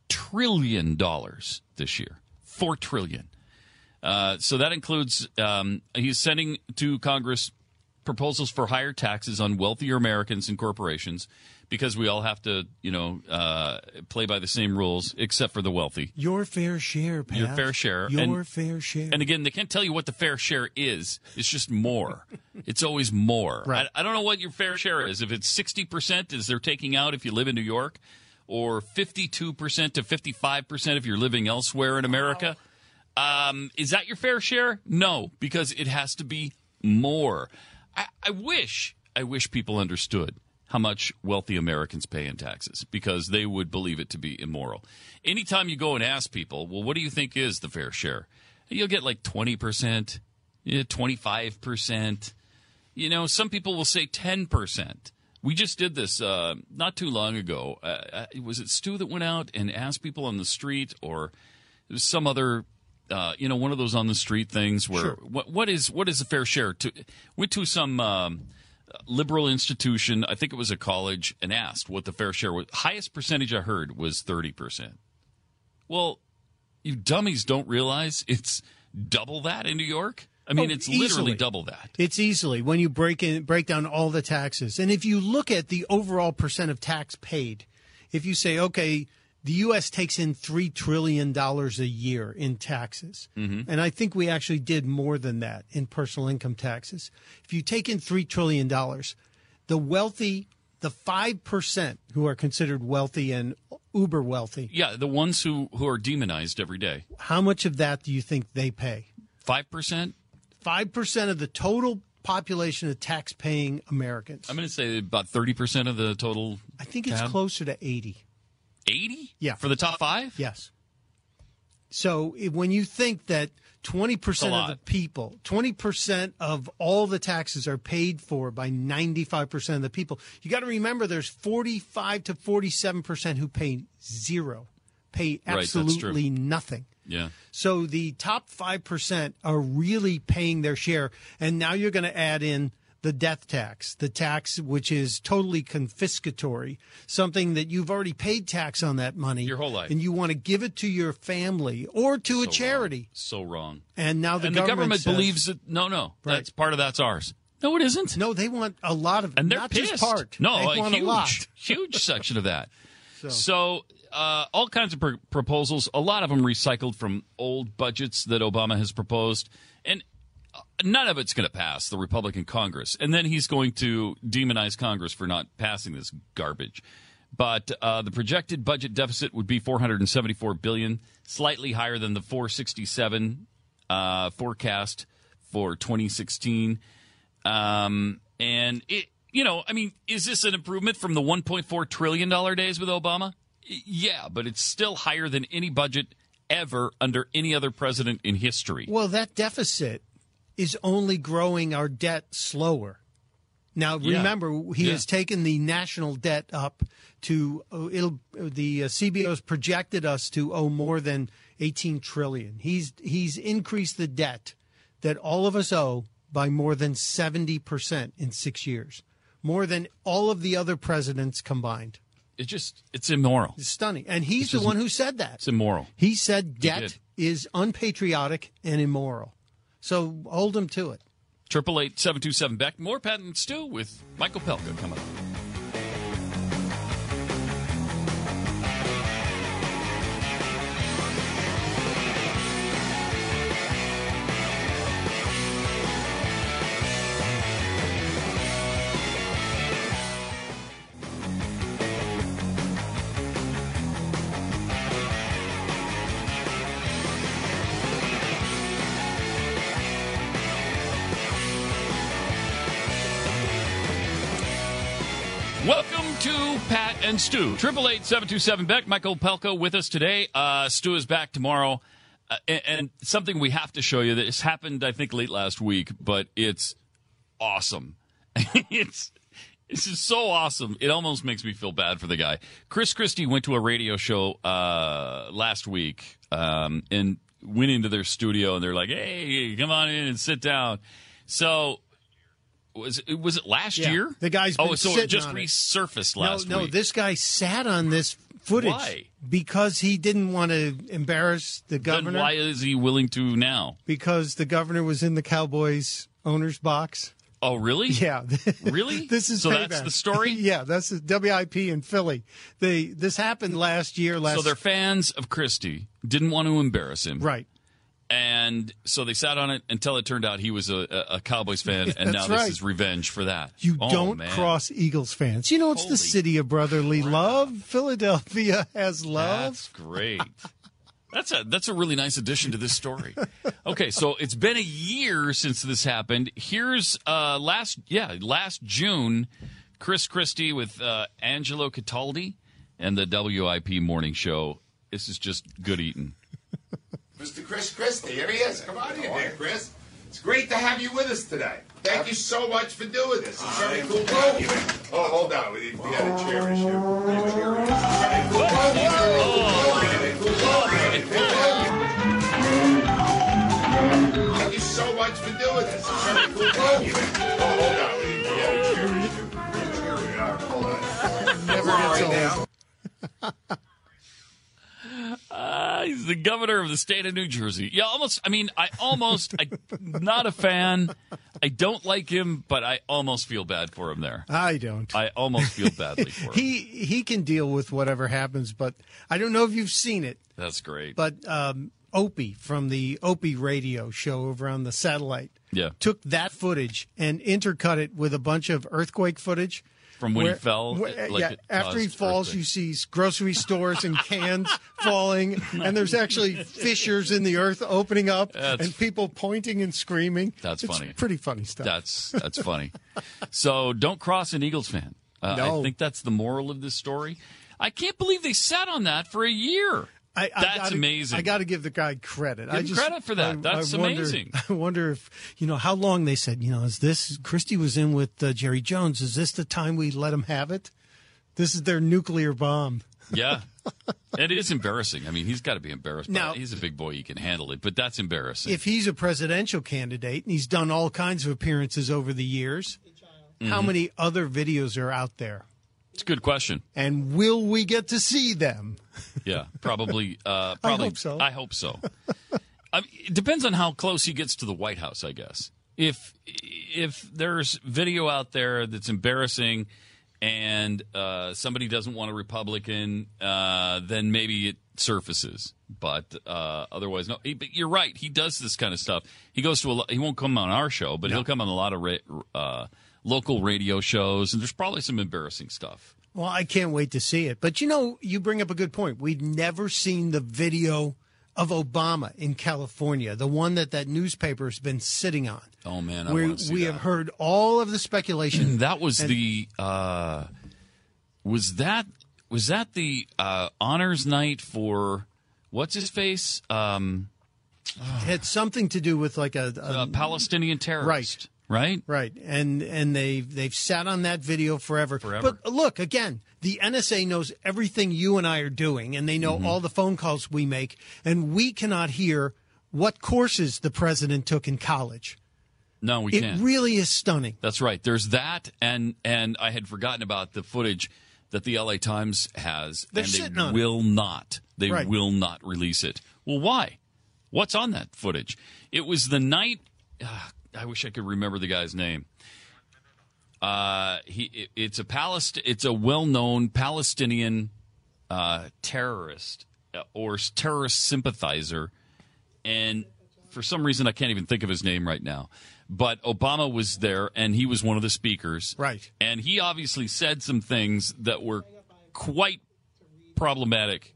trillion this year. $4 trillion. So that includes he's sending to Congress proposals for higher taxes on wealthier Americans and corporations because we all have to, play by the same rules except for the wealthy. Your fair share, Pat. Your fair share. And again, they can't tell you what the fair share is. It's just more. It's always more. Right. I don't know what your fair share is. If it's 60% is they're taking out if you live in New York, or 52% to 55% if you're living elsewhere in America. Wow. Is that your fair share? No, because it has to be more. I wish people understood how much wealthy Americans pay in taxes, because they would believe it to be immoral. Anytime you go and ask people, well, what do you think is the fair share? You'll get like 20%, 25%. Some people will say 10%. We just did this not too long ago. Was it Stu that went out and asked people on the street, or it was some other, one of those on the street things where what is the fair share? Went to some liberal institution, I think it was a college, and asked what the fair share was. Highest percentage I heard was 30%. Well, you dummies don't realize it's double that in New York. I mean, it's easily. Literally double that. It's easily when you break down all the taxes. And if you look at the overall percent of tax paid, if you say, okay, the U.S. takes in $3 trillion a year in taxes, and I think we actually did more than that in personal income taxes. If you take in $3 trillion, the wealthy, the 5% who are considered wealthy and uber wealthy. Yeah, the ones who are demonized every day. How much of that do you think they pay? 5%? 5% of the total population of tax-paying Americans. I'm going to say about 30% of the total. I think it's closer to 80. 80? Yeah. For the top five? Yes. So when you think that 20% of the people, 20% of all the taxes are paid for by 95% of the people, you got to remember there's 45 to 47% who pay zero, pay absolutely nothing. Yeah. So the top 5% are really paying their share. And now you're going to add in the death tax, the tax which is totally confiscatory, something that you've already paid tax on that money. Your whole life. And you want to give it to your family or to a charity. Wrong. So wrong. And now the government says, believes that, no, that's part of that's ours. No, it isn't. No, they want a lot of it. And they're not pissed. Just part. No, they want a lot. Huge section of that. So all kinds of proposals, a lot of them recycled from old budgets that Obama has proposed. And none of it's going to pass the Republican Congress. And then he's going to demonize Congress for not passing this garbage. But the projected budget deficit would be $474 billion, slightly higher than the $467 forecast for 2016. And it you know, I mean, is this an improvement from the $1.4 trillion days with Obama? Yeah, but it's still higher than any budget ever under any other president in history. Well, that deficit is only growing our debt slower. Now, remember, he has taken the national debt up to CBO's projected us to owe more than $18 trillion. He's increased the debt that all of us owe by more than 70% in 6 years, more than all of the other presidents combined. It's immoral. It's stunning. And he's the one who said that. It's immoral. He said debt is unpatriotic and immoral. So hold him to it. 888-727-BECK. More Pat and Stu with Michael Pelka coming up. And Stu, 888-727-BECK. Michael Pelka with us today. Stu is back tomorrow. And something we have to show you that has happened, I think, late last week, but it's awesome. This is so awesome. It almost makes me feel bad for the guy. Chris Christie went to a radio show last week and went into their studio, and they're like, hey, come on in and sit down. So... Was it last year? The guy's been sitting on it. Oh, so it just resurfaced last week. No, this guy sat on this footage. Why? Because he didn't want to embarrass the governor. Then why is he willing to now? Because the governor was in the Cowboys owner's box. Oh, really? Yeah. Really? This is so payback. That's the story? Yeah, that's the WIP in Philly. This happened last year. So they're fans of Christie, didn't want to embarrass him. Right. And so they sat on it until it turned out he was a Cowboys fan, and now this is revenge for that. You don't cross Eagles fans. You know, it's the city of brotherly love. Philadelphia has love. That's great. That's a really nice addition to this story. Okay, so it's been a year since this happened. Here's last June, Chris Christie with Angelo Cataldi and the WIP Morning Show. This is just good eating. Mr. Chris Christie, here he is. Come on in there, Chris. It's great to have you with us today. Thank you so much for doing this. It's very cool. Oh, hold on. We got a chair issue. Thank you so much for doing this. It's very cool. Hold on. Never he's the governor of the state of New Jersey. Yeah, almost. I mean, I'm not a fan. I don't like him, but I almost feel bad for him there. I don't. I almost feel badly for him. He can deal with whatever happens, but I don't know if you've seen it. That's great. But Opie from the Opie radio show over on the satellite took that footage and intercut it with a bunch of earthquake footage. From when he fell? After he falls, you see grocery stores and cans falling, and there's actually fissures in the earth opening up, and people pointing and screaming. It's funny. Pretty funny stuff. That's funny. So don't cross an Eagles fan. No. I think that's the moral of this story. I can't believe they sat on that for a year. Amazing. I got to give the guy credit. Credit for that. Amazing. I wonder if, how long they said, is this, Christie was in with Jerry Jones. Is this the time we let him have it? This is their nuclear bomb. Yeah. It is embarrassing. I mean, he's got to be embarrassed. Now, he's a big boy. He can handle it, but that's embarrassing. If he's a presidential candidate and he's done all kinds of appearances over the years, how many other videos are out there? It's a good question. And will we get to see them? Yeah, probably. I hope so. It depends on how close he gets to the White House, I guess. If there's video out there that's embarrassing and somebody doesn't want a Republican, then maybe it surfaces. But otherwise, no. But you're right. He does this kind of stuff. He goes to he won't come on our show, but he'll come on a lot of local radio shows, and there's probably some embarrassing stuff. Well, I can't wait to see it. But, you bring up a good point. We've never seen the video of Obama in California, the one that newspaper has been sitting on. Oh, man, I want to see that. We have heard all of the speculation. That was the honors night for what's-his-face? It had something to do with like a Palestinian terrorist. Right? Right. And they've sat on that video forever. But look, again, the NSA knows everything you and I are doing, and they know all the phone calls we make, and we cannot hear what courses the president took in college. No, we can't. It really is stunning. That's right. There's that, and I had forgotten about the footage that the LA Times has, They will not release it. Well, why? What's on that footage? It was the night. I wish I could remember the guy's name. It's a well-known Palestinian terrorist or terrorist sympathizer, and for some reason I can't even think of his name right now. But Obama was there, and he was one of the speakers. Right. And he obviously said some things that were quite problematic.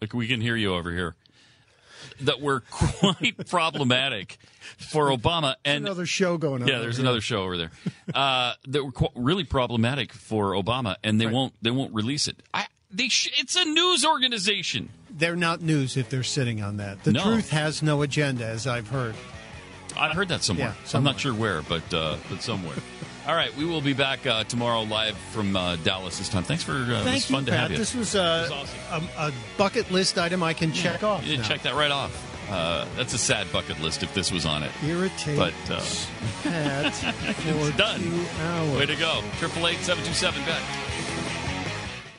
Like, we can hear you over here. That were quite problematic for Obama. And there's another show going on. Yeah, there's another show over there. That were really problematic for Obama, and they won't release it. It's a news organization. They're not news if they're sitting on that. The truth has no agenda, as I've heard. I've heard that somewhere. Yeah, somewhere. I'm not sure where, but somewhere. All right, we will be back tomorrow live from Dallas this time. Thanks for this fun, Pat. To have you. This was awesome. a bucket list item I can check off. You check that right off. That's a sad bucket list if this was on it. Irritating. But Pat, it's done. 2 hours. Way to go. 888-727 back.